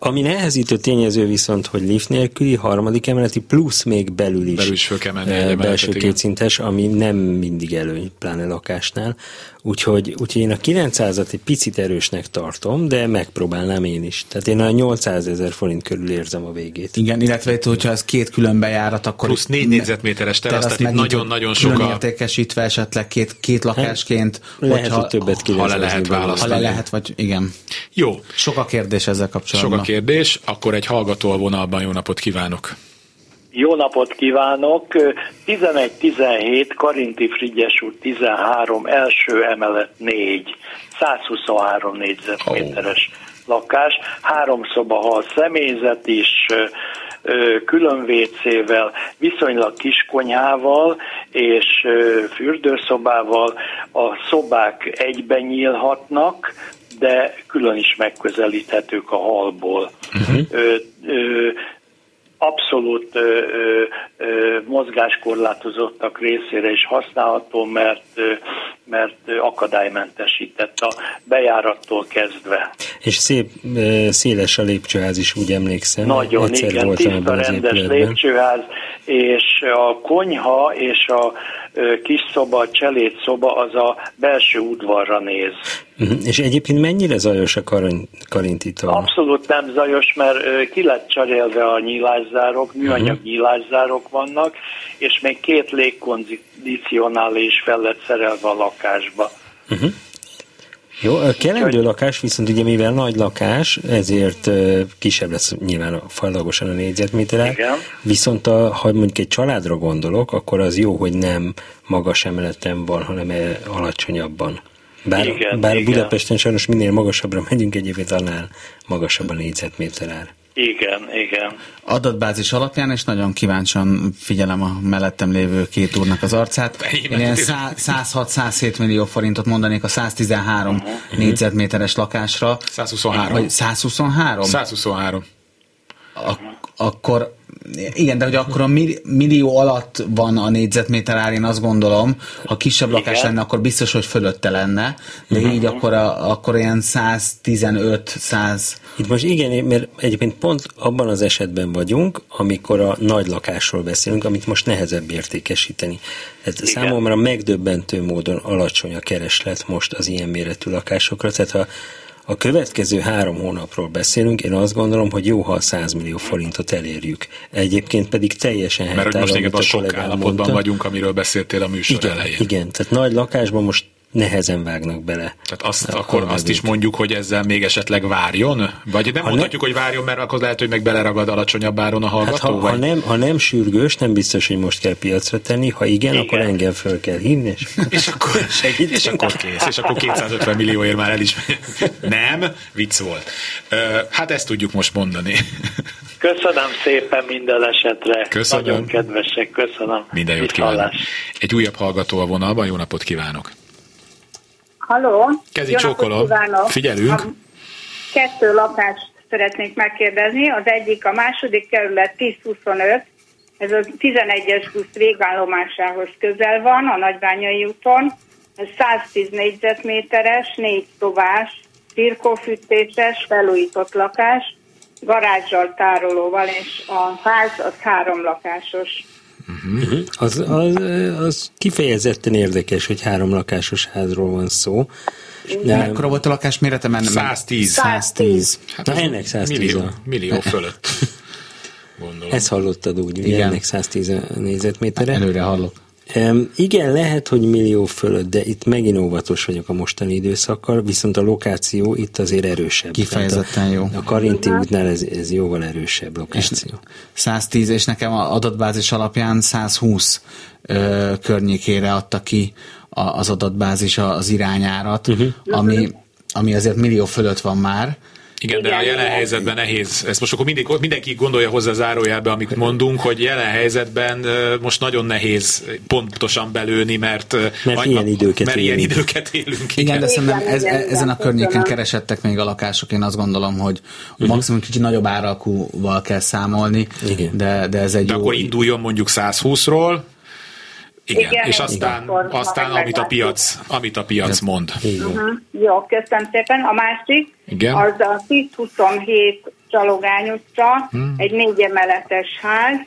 Ami nehezítő tényező viszont, hogy lift nélküli, harmadik emeleti, plusz még belül is. Belül is föl kell menni egy emeletet, belső kétszintes, ami nem mindig előny, pláne lakásnál. Úgyhogy, úgyhogy én a kilencszázat egy picit erősnek tartom, de megpróbálnám én is. Tehát én a nyolcszázezer forint körül érzem a végét. Igen, illetve itt, hogyha ez két külön bejárat, akkor... Plusz négy négyzetméteres terasz, tehát itt nagyon-nagyon sokkal... Külön értékesítve esetleg két, két lakásként, hát, lehet, hogyha, hogy többet ha le lehet választani. Ha le lehet, vagy igen. Jó. Sok a kérdés ezzel kapcsolatban. Sok a kérdés, akkor egy hallgató a vonalban. Jó napot kívánok! Jó napot kívánok! tizenegy tizenhét Karinti Frigyes út tizenhárom, első emelet négy, százhuszonhárom négyzetméteres oh. lakás, három szoba, hal személyzet is, külön vécével, viszonylag kis konyhával és fürdőszobával, a szobák egyben nyílhatnak, de külön is megközelíthetők a halból. Uh-huh. Ö, ö, abszolút ö, ö, mozgáskorlátozottak részére is használható, mert, ö, mert akadálymentesített a bejárattól kezdve. És szép, széles a lépcsőház is, úgy emlékszem. Nagyon, egyszer igen, tiszta rendes lépcsőház, és a konyha és a kis szoba, a cselédszoba az a belső udvarra néz. És egyébként mennyire zajos a Karintitól? Abszolút nem zajos, mert ki lett cserélve a nyílászárok, műanyag uh-huh. nyílászárok vannak, és még két légkondicionálé is fel lett szerelve a lakásba. Uh-huh. Jó, a kelendő lakás viszont ugye mivel nagy lakás, ezért kisebb lesz nyilván fajlagosan a négyzetméterre. Viszont a, ha mondjuk egy családra gondolok, akkor az jó, hogy nem magas emeleten van, hanem alacsonyabban. Bár, igen, bár igen. Budapesten sajnos minél magasabbra megyünk, egyébként annál magasabb a négyzetméter ár. Igen, igen. Adatbázis alapján, és nagyon kíváncsian figyelem a mellettem lévő két úrnak az arcát. Én ilyen száz hat száz hét millió forintot mondanék a száztizenhárom uh-huh. négyzetméteres lakásra. százhuszonhárom. Vagy százhuszonhárom? százhuszonhárom. Ak- akkor Igen, de hogy akkor a millió alatt van a négyzetméter ár, én azt gondolom, ha kisebb lakás igen. lenne, akkor biztos, hogy fölötte lenne, de uh-huh. így akkor, a, akkor ilyen száztizenöt-száz. Itt most igen, mert egyébként pont abban az esetben vagyunk, amikor a nagy lakásról beszélünk, amit most nehezebb értékesíteni. Ez igen. számomra megdöbbentő módon alacsony a kereslet most az ilyen méretű lakásokra, tehát ha a következő három hónapról beszélünk, én azt gondolom, hogy jó, ha a száz millió forintot elérjük. Egyébként pedig teljesen helytálló. Mert most a sok állapotban mondta. Vagyunk, amiről beszéltél a műsor igen, elején. Igen, tehát nagy lakásban most nehezen vágnak bele. Tehát azt, akkor azt is mondjuk, hogy ezzel még esetleg várjon? Vagy nem ha mondhatjuk, nem, hogy várjon, mert akkor lehet, hogy meg beleragad alacsonyabb áron a hallgató? Hát ha, vagy? Ha, nem, ha nem sürgős, nem biztos, hogy most kell piacra tenni. Ha igen, igen. akkor engem föl kell hinni. És, és akkor segít. És akkor kész. És akkor kétszázötven millióért már el is. Nem, vicc volt. Hát ezt tudjuk most mondani. Köszönöm szépen minden esetre. Köszönöm. Nagyon kedvesek, köszönöm. Minden jót kívánok. Egy újabb hallgató a vonalban. Jó napot kívánok. Halló! Kezi csókolom! Figyelünk! A kettő lakást szeretnék megkérdezni. Az egyik a második kerület tíz huszonöt, ez a tizenegyes busz végállomásához közel van, a Nagybányai úton. Ez száztíz négyzetméteres, négy szobás, birkófűtéses, felújított lakás, garázsal, tárolóval, és a ház az háromlakásos. Uh-huh. Az, az, az kifejezetten érdekes, hogy három lakásos házról van szó. Mekkora volt a lakás mérete? száztíz. száztíz. Hát na ennek száztíz. Millió, millió fölött. Gondolom. Ezt hallottad úgy, ugye? Igen. Ennek száztíz négyzetmétere. Hát előre hallok. Um, igen, lehet, hogy millió fölött, de itt megint óvatos vagyok a mostani időszakkal, viszont a lokáció itt azért erősebb. Kifejezetten a, jó. A Karinti útnál ez, ez jóval erősebb lokáció. És száztíz, és nekem az adatbázis alapján százhúsz ö, környékére adta ki a, az adatbázis az irányárat, uh-huh. ami, ami azért millió fölött van már. Igen, de a jelen helyzetben nehéz. Ezt most akkor mindig, mindenki gondolja hozzá zárójelbe, amit mondunk, hogy jelen helyzetben most nagyon nehéz pontosan belőni, mert, mert, vagy, ilyen, időket mert ilyen időket élünk. Igen, igen de szerintem ez, ezen a környéken keresettek még a lakások. Én azt gondolom, hogy uh-huh. maximum kicsit nagyobb árakúval kell számolni, de, de ez egy de jó... De akkor induljon mondjuk százhúszról, igen, igen, és aztán, igen. aztán amit, a piac, amit a piac mond. Uh-huh. Jó, köszönöm szépen. A másik, igen. az a tíz huszonhét Csalogány utca, hmm. egy négy emeletes ház,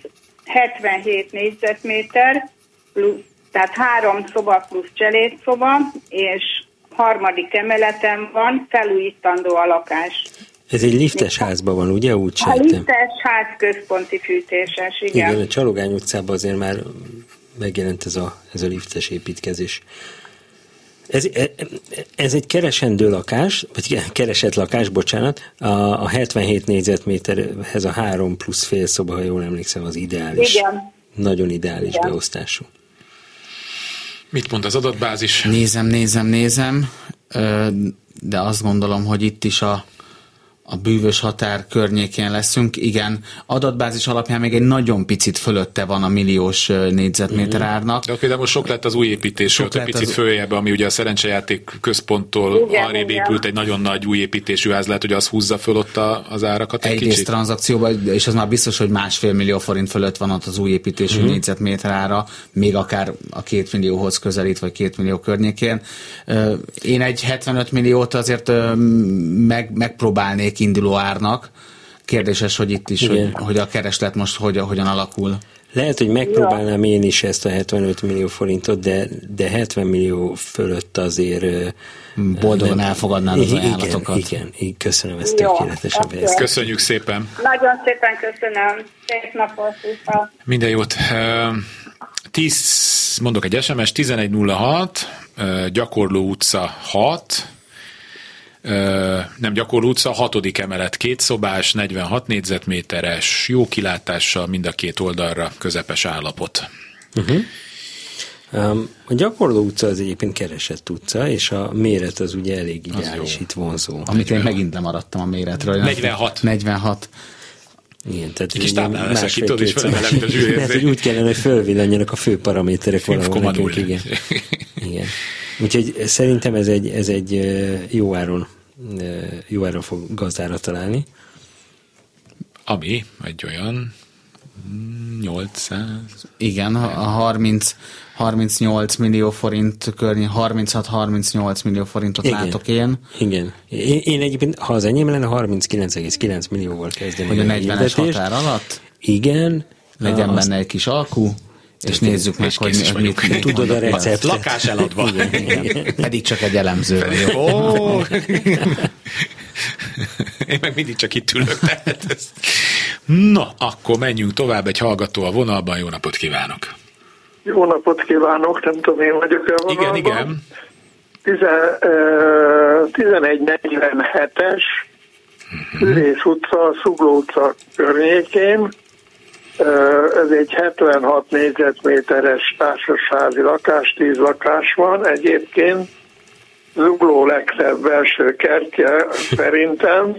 hetvenhét négyzetméter, plusz, tehát három szoba plusz cselédszoba, és harmadik emeleten van, felújítandó a lakás. Ez egy liftes házban van, ugye? Úgy sejtem. A liftes ház központi fűtéses, igen. Igen, a Csalogány utcában azért már... megjelent ez a, ez a liftes építkezés. Ez, ez egy keresendő lakás, vagy keresett lakás, bocsánat, a, a hetvenhét négyzetméterhez a három plusz fél szoba, ha jól emlékszem, az ideális. Igen. Nagyon ideális igen. beosztású. Mit mond az adatbázis? Nézem, nézem, nézem, de azt gondolom, hogy itt is a a bűvös határ környékén leszünk. Igen, adatbázis alapján még egy nagyon picit fölötte van a milliós négyzetméter árnak. De oké, de most sok lett az új építésről, egy picit az... följebb, ami ugye a szerencsejáték központtól arrébb épült, egy nagyon nagy új építésű ház, lehet, hogy az húzza föl ott az árakat egy kicsit. Egyrészt tranzakcióban, és az már biztos, hogy másfél millió forint fölött van ott az új építésű uh-huh. négyzetméter ára, még akár a két millióhoz közelít, vagy két millió környékén. Én egy hetvenöt milliót azért meg, megpróbálnék induló árnak. Kérdéses, hogy itt is, hogy, hogy a kereslet most hogy, hogyan alakul. Lehet, hogy megpróbálnám én is ezt a hetvenöt millió forintot, de, de hetven millió fölött azért boldogan elfogadnád az ajánlatokat. Igen, igen, köszönöm ezt tökéletesen. Okay. Köszönjük szépen. Nagyon szépen köszönöm. Szép napot. Minden jót. tíz, mondok egy es em es, tizenegy nulla hat, Gyakorló utca hat, nem Gyakorló utca, hatodik emelet, két szobás, negyvenhat négyzetméteres, jó kilátással mind a két oldalra, közepes állapot. Uh-huh. A Gyakorló utca az egyébként keresett utca, és a méret az ugye elég ideális, itt vonzó. Amit én megint lemaradtam a méretről. negyvenhat. negyvenhat. Igen, tehát egy kis táblán leszek ki, tudod, és felemelem a zsűrérzék. Úgy kellene, hogy fölvillanjanak a fő paraméterek valahol nekünk. Igen. Igen. Úgyhogy szerintem ez egy, ez egy jó áron, jó áron fog gazdára találni. Ami egy olyan nyolcszáz Igen, harminc, harmincnyolc millió forint környék, harminchat-harmincnyolc millió forintot igen, látok én. Igen. Én, én egyébként, ha az enyém lenne, harminckilenc egész kilenc millióval kezdeni. Hogy a negyvenes határ alatt? Igen. Legyen az... benne egy kis alkú. És nézzük meg, hogy mit tudod a recept. Lakás eladva. Pedig csak egy elemző vagyok. Ó, én meg mindig csak itt ülök. Ezt... Na, akkor menjünk tovább, egy hallgató a vonalban. Jó napot kívánok! Jó napot kívánok, nem tudom, én vagyok a vonalban. Igen, igen. tizenegy negyvenhetes Ürés utca, Szugló utca környékén. Ez egy hetvenhat négyzetméteres társasházi lakás, tíz lakás van egyébként. Zugló legszebb belső kertje szerintem.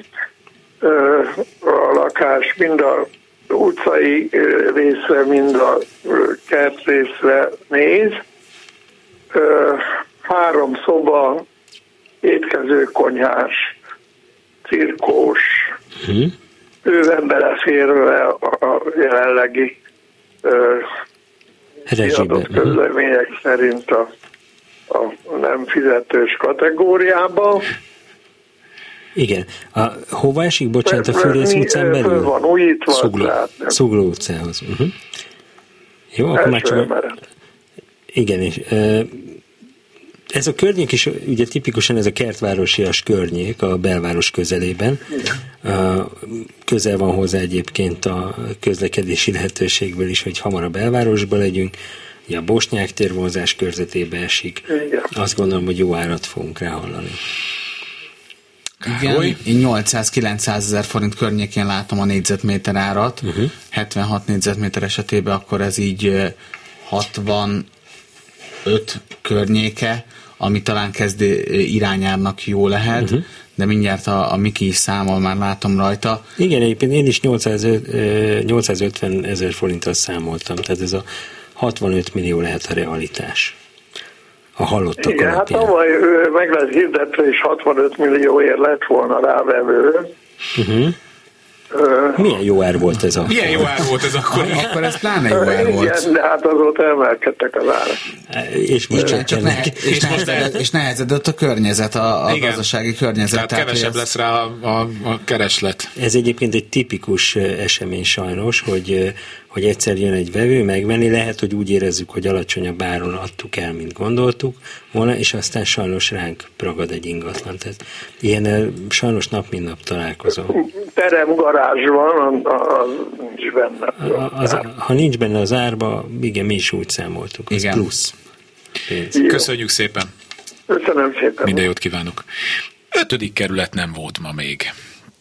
A lakás mind a utcai részre, mind a kert részre néz. Három szoba, étkezőkonyhás, cirkós. Őben beleférve a jelenlegi kiadott közlemények szerint a, a nem fizetős kategóriába. Igen. A, hova esik, bocsánat, a Fűrész utcán belül? Föl van újítva. Szugló, Szugló utcához. Uh-huh. Jó, akkor már csak... Igen, és... Uh... Ez a környék is, ugye tipikusan ez a kertvárosias környék a belváros közelében. Igen. Közel van hozzá egyébként a közlekedési lehetőségből is, hogy hamar a belvárosba legyünk. Ugye a Bosnyák tér vonzás körzetébe esik. Igen. Azt gondolom, hogy jó árat fogunk rá hallani. Igen, én nyolcszáz-kilencszázezer forint környékén látom a négyzetméter árat. Uh-huh. hetvenhat négyzetméter esetében akkor ez így hatvan öt környéke, ami talán kezdő irányárnak jó lehet, uh-huh. de mindjárt a, a Miki is számol, már látom rajta. Igen, egyébként én is nyolcszázötven ezer forinttal számoltam, tehát ez a hatvanöt millió lehet a realitás. A hallottak igen, alapján. Hát tavaly meg lesz hirdetve, és hatvanöt millióért lett volna rávevő. Uh-huh. Milyen jó ár volt ez akkor? Milyen jó ár volt ez akkor? Akkor ez pláne jó ár volt. Igen, de hát azóta emelkedtek az árak. És most csak, csak nehe, és, és, nehezedett, és nehezedett a környezet, a, a gazdasági környezet. Tehát, tehát kevesebb ez, lesz rá a, a, a kereslet. Ez egyébként egy tipikus esemény sajnos, hogy, hogy egyszer jön egy vevő, megvenni, lehet, hogy úgy érezzük, hogy alacsonyabb áron adtuk el, mint gondoltuk volna, és aztán sajnos ránk ragad egy ingatlan. Tehát ilyennel sajnos nap, mint nap találkozom. Terem, garázs van, az nincs benne. Az, ha nincs benne az árba, igen, mi is úgy számoltuk. Ez igen. Plusz. Pénz. Köszönjük szépen. Köszönöm szépen. Minden jót kívánok. Ötödik kerület nem volt ma még.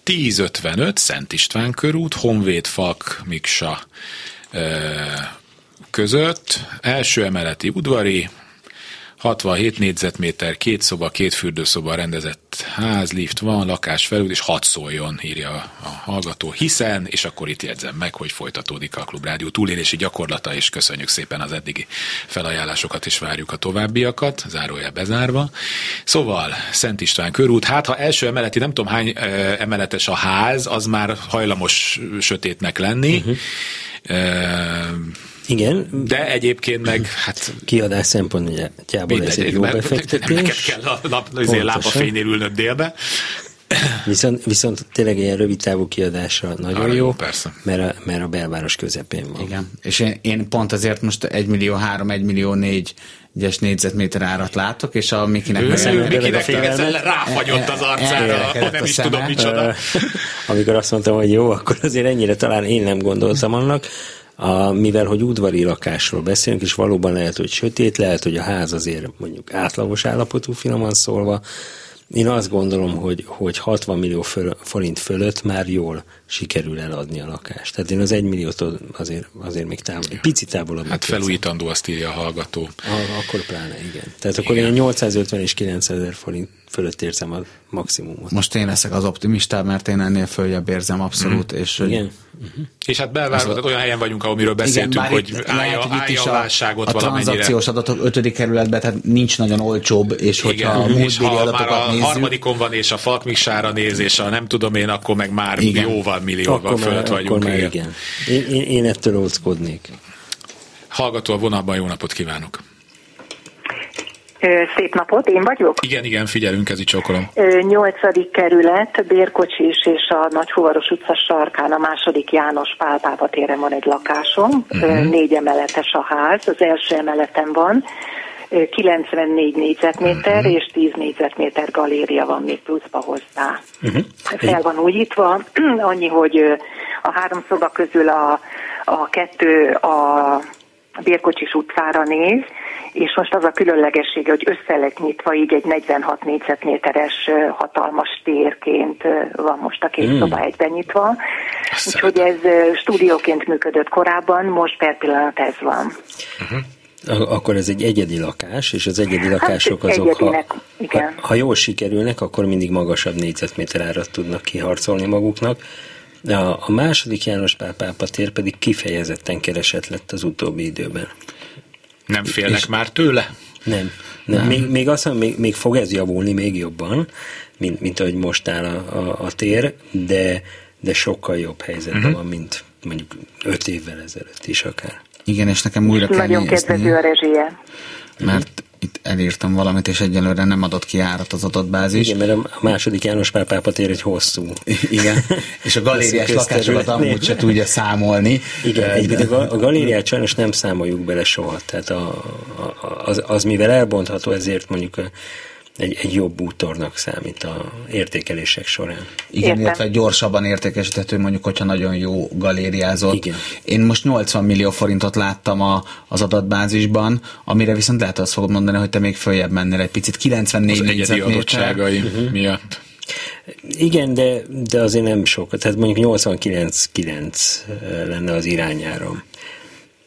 tíz ötvenöt Szent István körút, Honvéd Falk Miksa között, első emeleti udvari, hatvanhét négyzetméter, két szoba, két fürdőszoba rendezett ház, lift van, lakás felül, és hadd szóljon, írja a hallgató, hiszen, és akkor itt jegyzem meg, hogy folytatódik a Klubrádió túlélési gyakorlata, és köszönjük szépen az eddigi felajánlásokat, és várjuk a továbbiakat, zárójel bezárva. Szóval, Szent István körút, hát ha első emeleti, nem tudom hány emeletes a ház, az már hajlamos sötétnek lenni, uh-huh. e- Igen. De egyébként meg... Hát, kiadás szempontjából ez egy jó befektetés. Neked kell a lap, lábafénynél ülnöd délbe. Viszont, viszont tényleg ilyen rövid távú kiadásra nagyon arra jó, persze. Mert, a, mert a belváros közepén van. Igen. És én, én pont azért most egymillió-három, egymillió-négy egyes négyzetméter árat látok, és a Mikinek ő, meg... Ő, Mikinek ráfagyott az arcára, el, nem is tudom micsoda. Amikor azt mondtam, hogy jó, akkor azért ennyire talán én nem gondoltam annak, A, mivel, hogy udvari lakásról beszélünk, és valóban lehet, hogy sötét, lehet, hogy a ház azért mondjuk átlagos állapotú, finoman szólva. Én azt gondolom, hogy, hogy hatvan millió föl, forint fölött már jól sikerül eladni a lakást. Tehát én az egy milliótól azért, azért még távol, egy pici távolabb. Hát felújítandó, azt írja a hallgató. A, akkor pláne, igen. Tehát igen. Akkor ilyen nyolcszázötven és kilencszázezer forint fölött érzem a maximumot. Most én leszek az optimistább, mert én ennél följebb érzem abszolút. Mm. És, igen. Uh-huh. És hát belvárosokat olyan helyen vagyunk, amiről beszéltünk, igen, hogy itt, állja, lehet, állja itt a válságot a valamennyire. A tranzakciós adatok ötödik kerületben, tehát nincs nagyon olcsóbb, és hogyha igen, a múltbéli adatokat nézzük. A harmadikon van, és a Falkmiksára néz, és a nem tudom én, akkor meg már igen. jóval millióval fölött vagyunk. Akkor igen. Én, én, én ettől óckodnék. Hallgató a vonalban, jó napot kívánok! Szép napot, én vagyok? Igen, igen, figyelünk, ez így csókolom. Nyolcadik kerület, Bérkocsis és a Nagyfuvaros utca sarkán, a második János Pál pápa téren van egy lakásom, uh-huh. négy emeletes a ház, az első emeleten van, kilencvennégy négyzetméter uh-huh. és tíz négyzetméter galéria van még pluszba hozzá. Uh-huh. Fel van újítva, annyi, hogy a három szoba közül a, a kettő a Bérkocsis utcára néz, és most az a különlegessége, hogy össze lett nyitva, így egy negyvenhat négyzetméteres hatalmas térként van most a két mm. szoba egyben nyitva. Úgyhogy ez stúdióként működött korábban, most per pillanat ez van. Uh-huh. Akkor ez egy egyedi lakás, és az egyedi lakások hát, azok, egyedinek, ha, igen. ha jól sikerülnek, akkor mindig magasabb négyzetméter árat tudnak kiharcolni maguknak. De a második János Pál pápa tér pedig kifejezetten keresett lett az utóbbi időben. Nem félnek és már tőle? Nem. nem. nem. Még, még azt mondom, még, még fog ez javulni még jobban, mint, mint ahogy most áll a, a, a tér, de, de sokkal jobb helyzetben uh-huh. van, mint mondjuk öt évvel ezelőtt is akár. Igen, és nekem újra kell nézni. Nagyon kedvező a rezsie. Mert itt elírtam valamit, és egyelőre nem adott ki árat az adatbázis. Igen, mert a második János Pál pápa tér egy hosszú. Igen, és a galériás lakásokat amúgy se tudja számolni. Igen, egyébként a galériát sajnos nem számoljuk bele soha. Tehát a, a, az, az, mivel elbontható, ezért mondjuk egy, egy jobb úttornak számít a értékelések során. Igen, illetve gyorsabban értékesíthető, mondjuk, hogyha nagyon jó galériázott. Igen. Én most nyolcvan millió forintot láttam a, az adatbázisban, amire viszont lehet azt fogod mondani, hogy te még följebb mennél egy picit. kilencvennégy az egyedi adottságai uh-huh. miatt. Igen, de, de azért nem sok. Tehát mondjuk nyolcvankilenc kilenc lenne az irányára.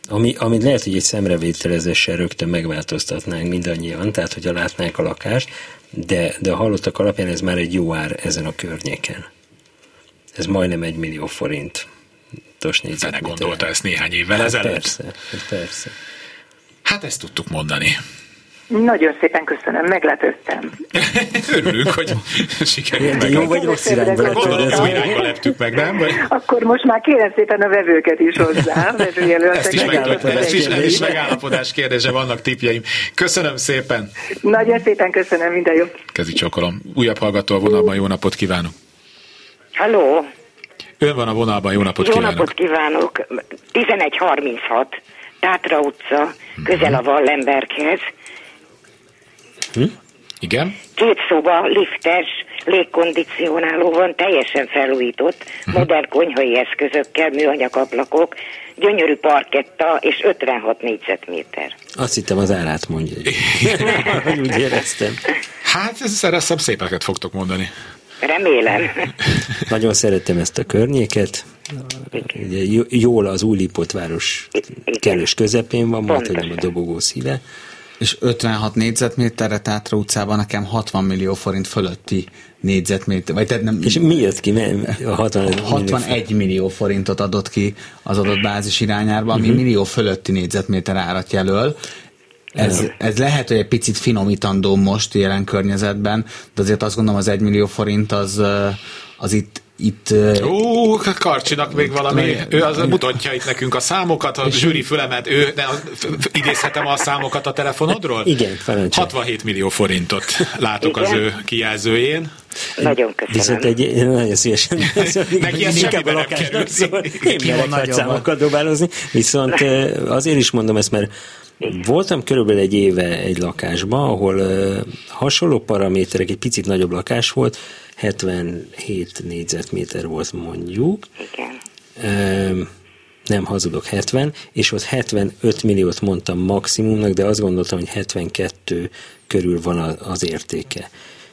Ami, amit lehet, hogy egy szemrevételezéssel rögtön megváltoztatnánk mindannyian, tehát hogyha látnánk a lakást, de, de a hallottak alapján ez már egy jó ár ezen a környéken. Ez majdnem egy millió forint. Fene gondolta ezt néhány évvel hát ezelőtt? Persze, persze. Hát ezt tudtuk mondani. Nagyon szépen köszönöm, meglepődtem. Örülünk, hogy sikerült meg. Jó vagy rossz irányba. Gondolom, jó irányba leptük meg, nem? Vagy? Akkor most már kérem szépen a vevőket is hozzá. Ezt is, megállapodás, is, is megállapodás kérdése, vannak tippjeim. Köszönöm szépen. Nagyon szépen köszönöm, minden jó. Kezi csókolom. Újabb hallgató a vonalban, jó napot kívánok. Halló. Ön van a vonalban, jó napot kívánok. Jó napot kívánok. tizenegy harminchat, Tátra utca, közel a Wallenberghez. Hm? Igen. Két szoba, liftes, légkondicionáló van, teljesen felújított, uh-huh. modern konyhai eszközökkel, műanyag ablakok, gyönyörű parketta és ötvenhat négyzetméter. Azt hittem az árát mondja. Úgy éreztem. Hát ez szereszem szépeket fogtok mondani. Remélem. Nagyon szeretem ezt a környéket. Ugye, jól az Újlipót város kellős közepén van, majd hogy nem a dobogó szíve. És ötvenhat négyzetméterre Tátra utcában nekem hatvan millió forint fölötti négyzetméter, vagy tehát nem... És mi jött ki? A hatvanegy millió forintot adott ki az adott bázis irányárba, ami uh-huh. millió fölötti négyzetméter árat jelöl. Ez, ez lehet, hogy egy picit finomítandó most jelen környezetben, de azért azt gondolom, az egy millió forint az, az itt Itt, Ó, Karcsinak még valami, ő az mutatja itt nekünk a számokat, a zsűri fölemelt, ő, de idézhetem a számokat a telefonodról? Igen, Ferencsek. hatvanhét millió forintot látok igen? az ő kijelzőjén. Nagyon köszönöm. Viszont egy, nagyon szívesen. Neki ez semmiben nem került. Szóval én milyen nagy számokat dobálozni, viszont azért is mondom ezt, mert voltam körülbelül egy éve egy lakásban, ahol uh, hasonló paraméterek, egy picit nagyobb lakás volt, hetvenhét négyzetméter volt mondjuk. Igen. Uh, nem hazudok, hetven, és ott hetvenöt milliót mondtam maximumnak, de azt gondoltam, hogy hetvenkettő körül van az értéke.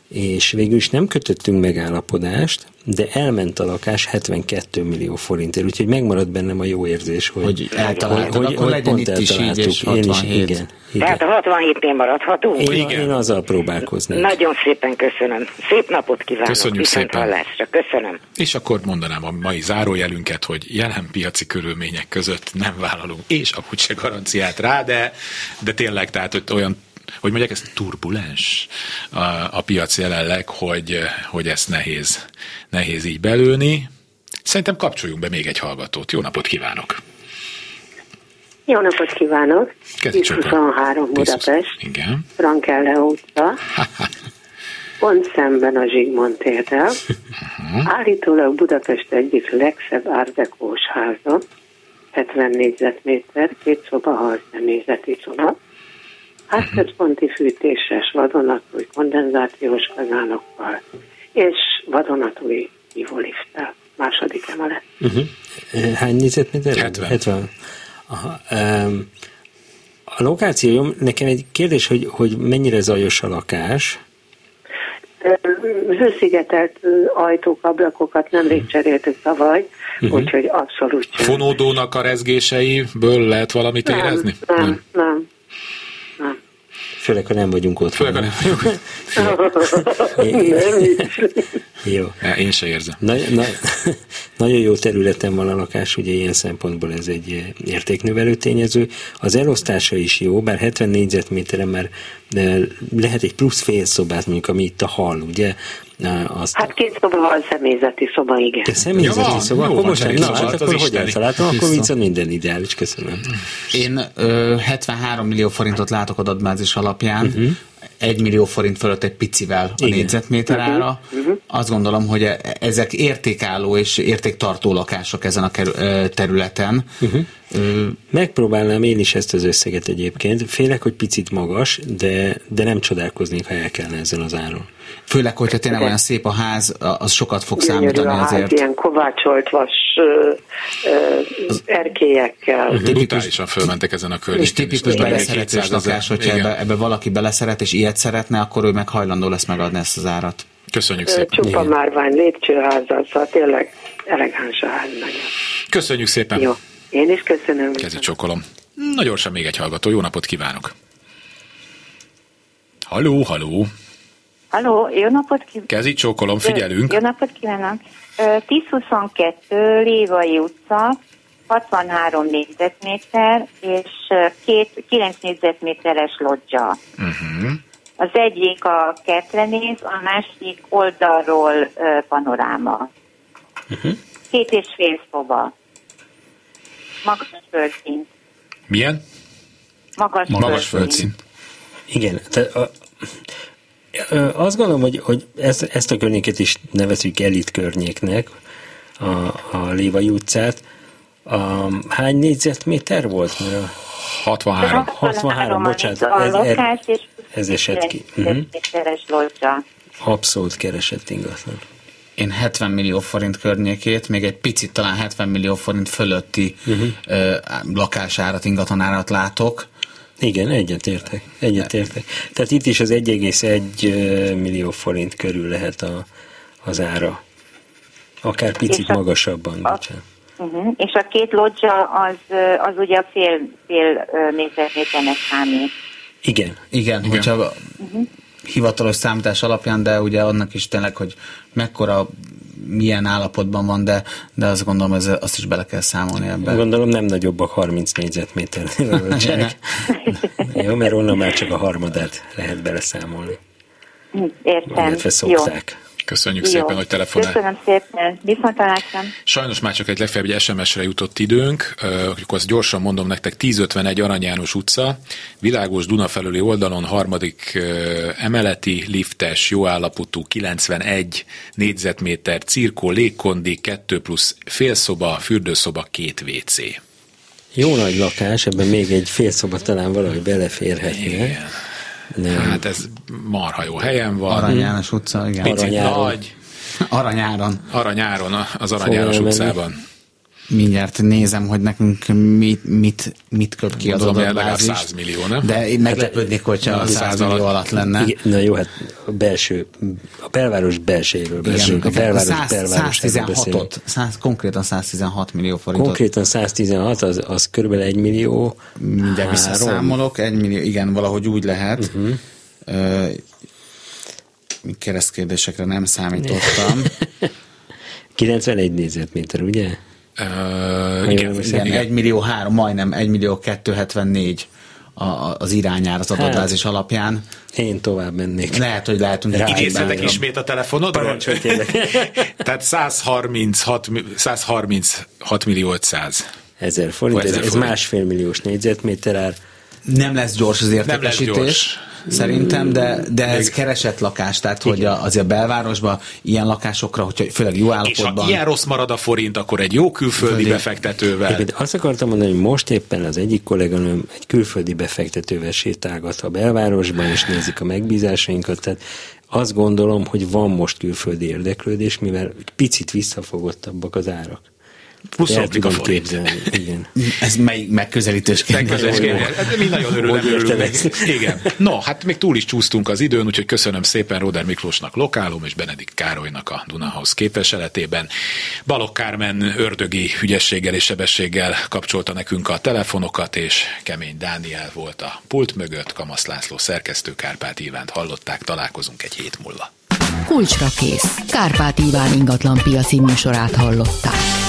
és végül is nem kötöttünk megállapodást, de elment a lakás hetvenkét millió forintért, úgyhogy megmaradt bennem a jó érzés, hogy, hogy eltaláltuk, hogy, akkor hogy pont itt eltaláltuk. Is hatvanhét. Én is, igen, igen. Tehát a hatvanhétnél maradhatunk? Én, igen. Én azzal próbálkoznám. Nagyon szépen köszönöm. Szép napot kívánok. Köszönjük viszont szépen. Hallásra. Köszönöm. És akkor mondanám a mai zárójelünket, hogy jelen piaci körülmények között nem vállalunk, és amúgy se garanciát rá, de, de tényleg, tehát hogy olyan, hogy mondják, ez turbulens a, a piac jelenleg, hogy, hogy ezt nehéz, nehéz így belőni. Szerintem kapcsoljunk be még egy hallgatót. Jó napot kívánok! Jó napot kívánok! tíz huszonhárom Budapest, igen. Frankel Leó utca, pont szemben a Zsigmond térrel. Uh-huh. Állítólag Budapest egyik legszebb árdekós háza, hetven négyzetméter, két szoba, harminc négyzeti szoba. Házközponti fűtéses, vadonatúj kondenzációs kazánokkal, és vadonatúj hívóliftel, második emelet. Uh-huh. Hány négyzetméter? hetven. hetven. Aha. Um, a lokáció, nekem egy kérdés, hogy, hogy mennyire zajos a lakás? Hőszigetelt ajtók, ablakokat nemrég cseréltük tavaly, uh-huh. úgyhogy abszolút sem. Fonódónak a rezgéseiből lehet valamit nem, érezni? Nem, nem. nem. nem. Főleg, ha nem vagyunk ott. Főleg, ha nem vagyunk Jó. Én se érzem. Nagy, na, nagyon jó területen van a lakás, ugye ilyen szempontból ez egy értéknövelő tényező. Az elosztása is jó, bár hetven négyzetméteren már lehet egy plusz fél szobát, mondjuk, ami itt a hal, ugye? Na, azt... Hát két szoba van, személyzeti szoba, igen. De személyzeti ja, szoba, jó, akkor most nem szabad, hát akkor hogy eltaláltam, akkor viszont minden ideális, köszönöm. Én ö, hetvenhárom millió forintot látok adatbázis alapján, uh-huh. egy millió forint fölött egy picivel a igen. négyzetméter ára. Uh-huh. Uh-huh. Azt gondolom, hogy ezek értékálló és értéktartó lakások ezen a területen. Uh-huh. Uh, Megpróbálnám én is ezt az összeget egyébként. Félek, hogy picit magas, de, de nem csodálkoznék, ha el kellene ezzel az áron. Főleg, hogyha tényleg olyan szép a ház, az sokat fog számítani azért. Gyönyörű a ház, ilyen kovácsolt vas ö, ö, erkélyekkel. Brutálisan fölmentek ezen a környéken. És tipikus beleszeretés lakás, hogyha ebbe, ebbe valaki beleszeret, és ilyet szeretne, akkor ő meg hajlandó lesz megadni ezt az árat. Köszönjük szépen. Csupa márvány, lépcsőházzal, szóval tényleg elegáns a ház nagyon. Köszönjük szépen. Jó. Én is köszönöm. Kezi csókolom. Na gyorsan még egy hallgató. Jó napot kívánok. Halló, halló. Halló, jó napot kívánok. Kezi csókolom, figyelünk. Jó, jó napot kívánok. tíz huszonkettő Lévai utca, hatvanhárom négyzetméter, és két, kilenc négyzetméteres lodzsa. Uh-huh. Az egyik a kertre néz, a másik oldalról panoráma. Uh-huh. Két és fél szoba. Magas földszint. Milyen? Magas, Magas földszint. Igen, tehát a, azt gondolom, hogy, hogy ezt, ezt a környéket is nevezzük elit környéknek, a, a Lévai utcát. A, hány négyzetméter volt? Mert hatvanhárom. hatvanhárom, bocsánat. Ez, er, ez esett ki. Uh-huh. Abszolút keresett ingatlan. Én hetven millió forint környékét, még egy picit talán hetven millió forint fölötti uh-huh. ö, lakásárat, ingatlanárat látok. Igen, egyetértek. Egyetértek. Tehát itt is az egy egész egy millió forint körül lehet a, az ára. Akár picit a, magasabban. A, uh-huh. És a két lodzsa az, az ugye a fél, fél négyzetméternek számít. Igen. Igen, igen. Hogyha... Uh-huh. hivatalos számítás alapján, de ugye annak is tényleg, hogy mekkora, milyen állapotban van, de, de azt gondolom, ez, azt is bele kell számolni ebben. Gondolom nem nagyobbak harminc négyzetméter. Jó, mert onnan már csak a harmadát lehet beleszámolni. Értem. Illetve szokták. Köszönjük jó. szépen, hogy telefonál. Köszönöm szépen. Viszontlátásra. Sajnos már csak egy legfeljebb egy es em es-re jutott időnk, akkor azt gyorsan mondom nektek, ezerötvenegy Arany János utca, világos Duna felüli oldalon, harmadik emeleti, liftes, jó állapotú, kilencvenegy négyzetméter, cirkó, légkondi, kettő plusz félszoba, fürdőszoba, két vé cé. Jó nagy lakás, ebben még egy félszoba talán valahogy beleférhetne. Nem. Hát ez marha jó helyen van. Arany János utca, igen. Picit Aranyáron. Nagy. Aranyáron. Aranyáron, az Arany János utcában. mindjárt nézem, hogy nekünk mit, mit, mit köp ki az adatbázist. Az száz millió, nem? De én meglepődnék, hogyha a száz millió alatt lenne. Igen, na jó, hát a belső, a belváros belsejéről beszélünk. A belváros belvárosról beszélünk. Konkrétan száztizenhat millió forintot. Konkrétan száztizenhat, az, az kb. egy millió. Mindjárt visszaszámolok, egy millió, igen, valahogy úgy lehet. Uh-huh. Uh, keresztkérdésekre nem számítottam. kilencvenegy négyzetméter, ugye? Uh, igen, igen, igen. egy millió három, majdnem egy millió kétszázhetvennégy a, a, az irányára az adatbázis hát, alapján. Én tovább mennék. Lehet, hogy lehetünk. Idézhetek ismét a telefonodról? Tehát százharminchat millió ötszáz. Ezer forint, ez, ez másfél milliós négyzetméter ár. Nem lesz gyors az értékesítés. Nem lesz gyors. Szerintem, de, de ez még... keresett lakás, tehát hogy a, azért a belvárosban ilyen lakásokra, hogyha főleg jó állapotban... És ha ilyen rossz marad a forint, akkor egy jó külföldi Földi. befektetővel... Egyébként azt akartam mondani, hogy most éppen az egyik kolléganőm egy külföldi befektetővel sétálgat a belvárosban, és nézik a megbízásainkat, tehát azt gondolom, hogy van most külföldi érdeklődés, mivel picit visszafogottabbak az árak. húsz a forint. Igen. Ez mely megközelítésként. Hát mi nagyon örülünk. Örül igen. No, hát még túl is csúsztunk az időn, úgyhogy köszönöm szépen Róder Miklósnak Lokál Home és Benedikt Károlynak a Duna House képviseletében. Balogh Kármen ördögi ügyességgel és sebességgel kapcsolta nekünk a telefonokat, és Kemény Dániel volt a pult mögött, Kamasz László szerkesztő, Kárpáti Ivánt hallották, találkozunk egy hét múlva. Kulcsra kész. Kárpáti Iván ingatlan piaci műsorát hallották.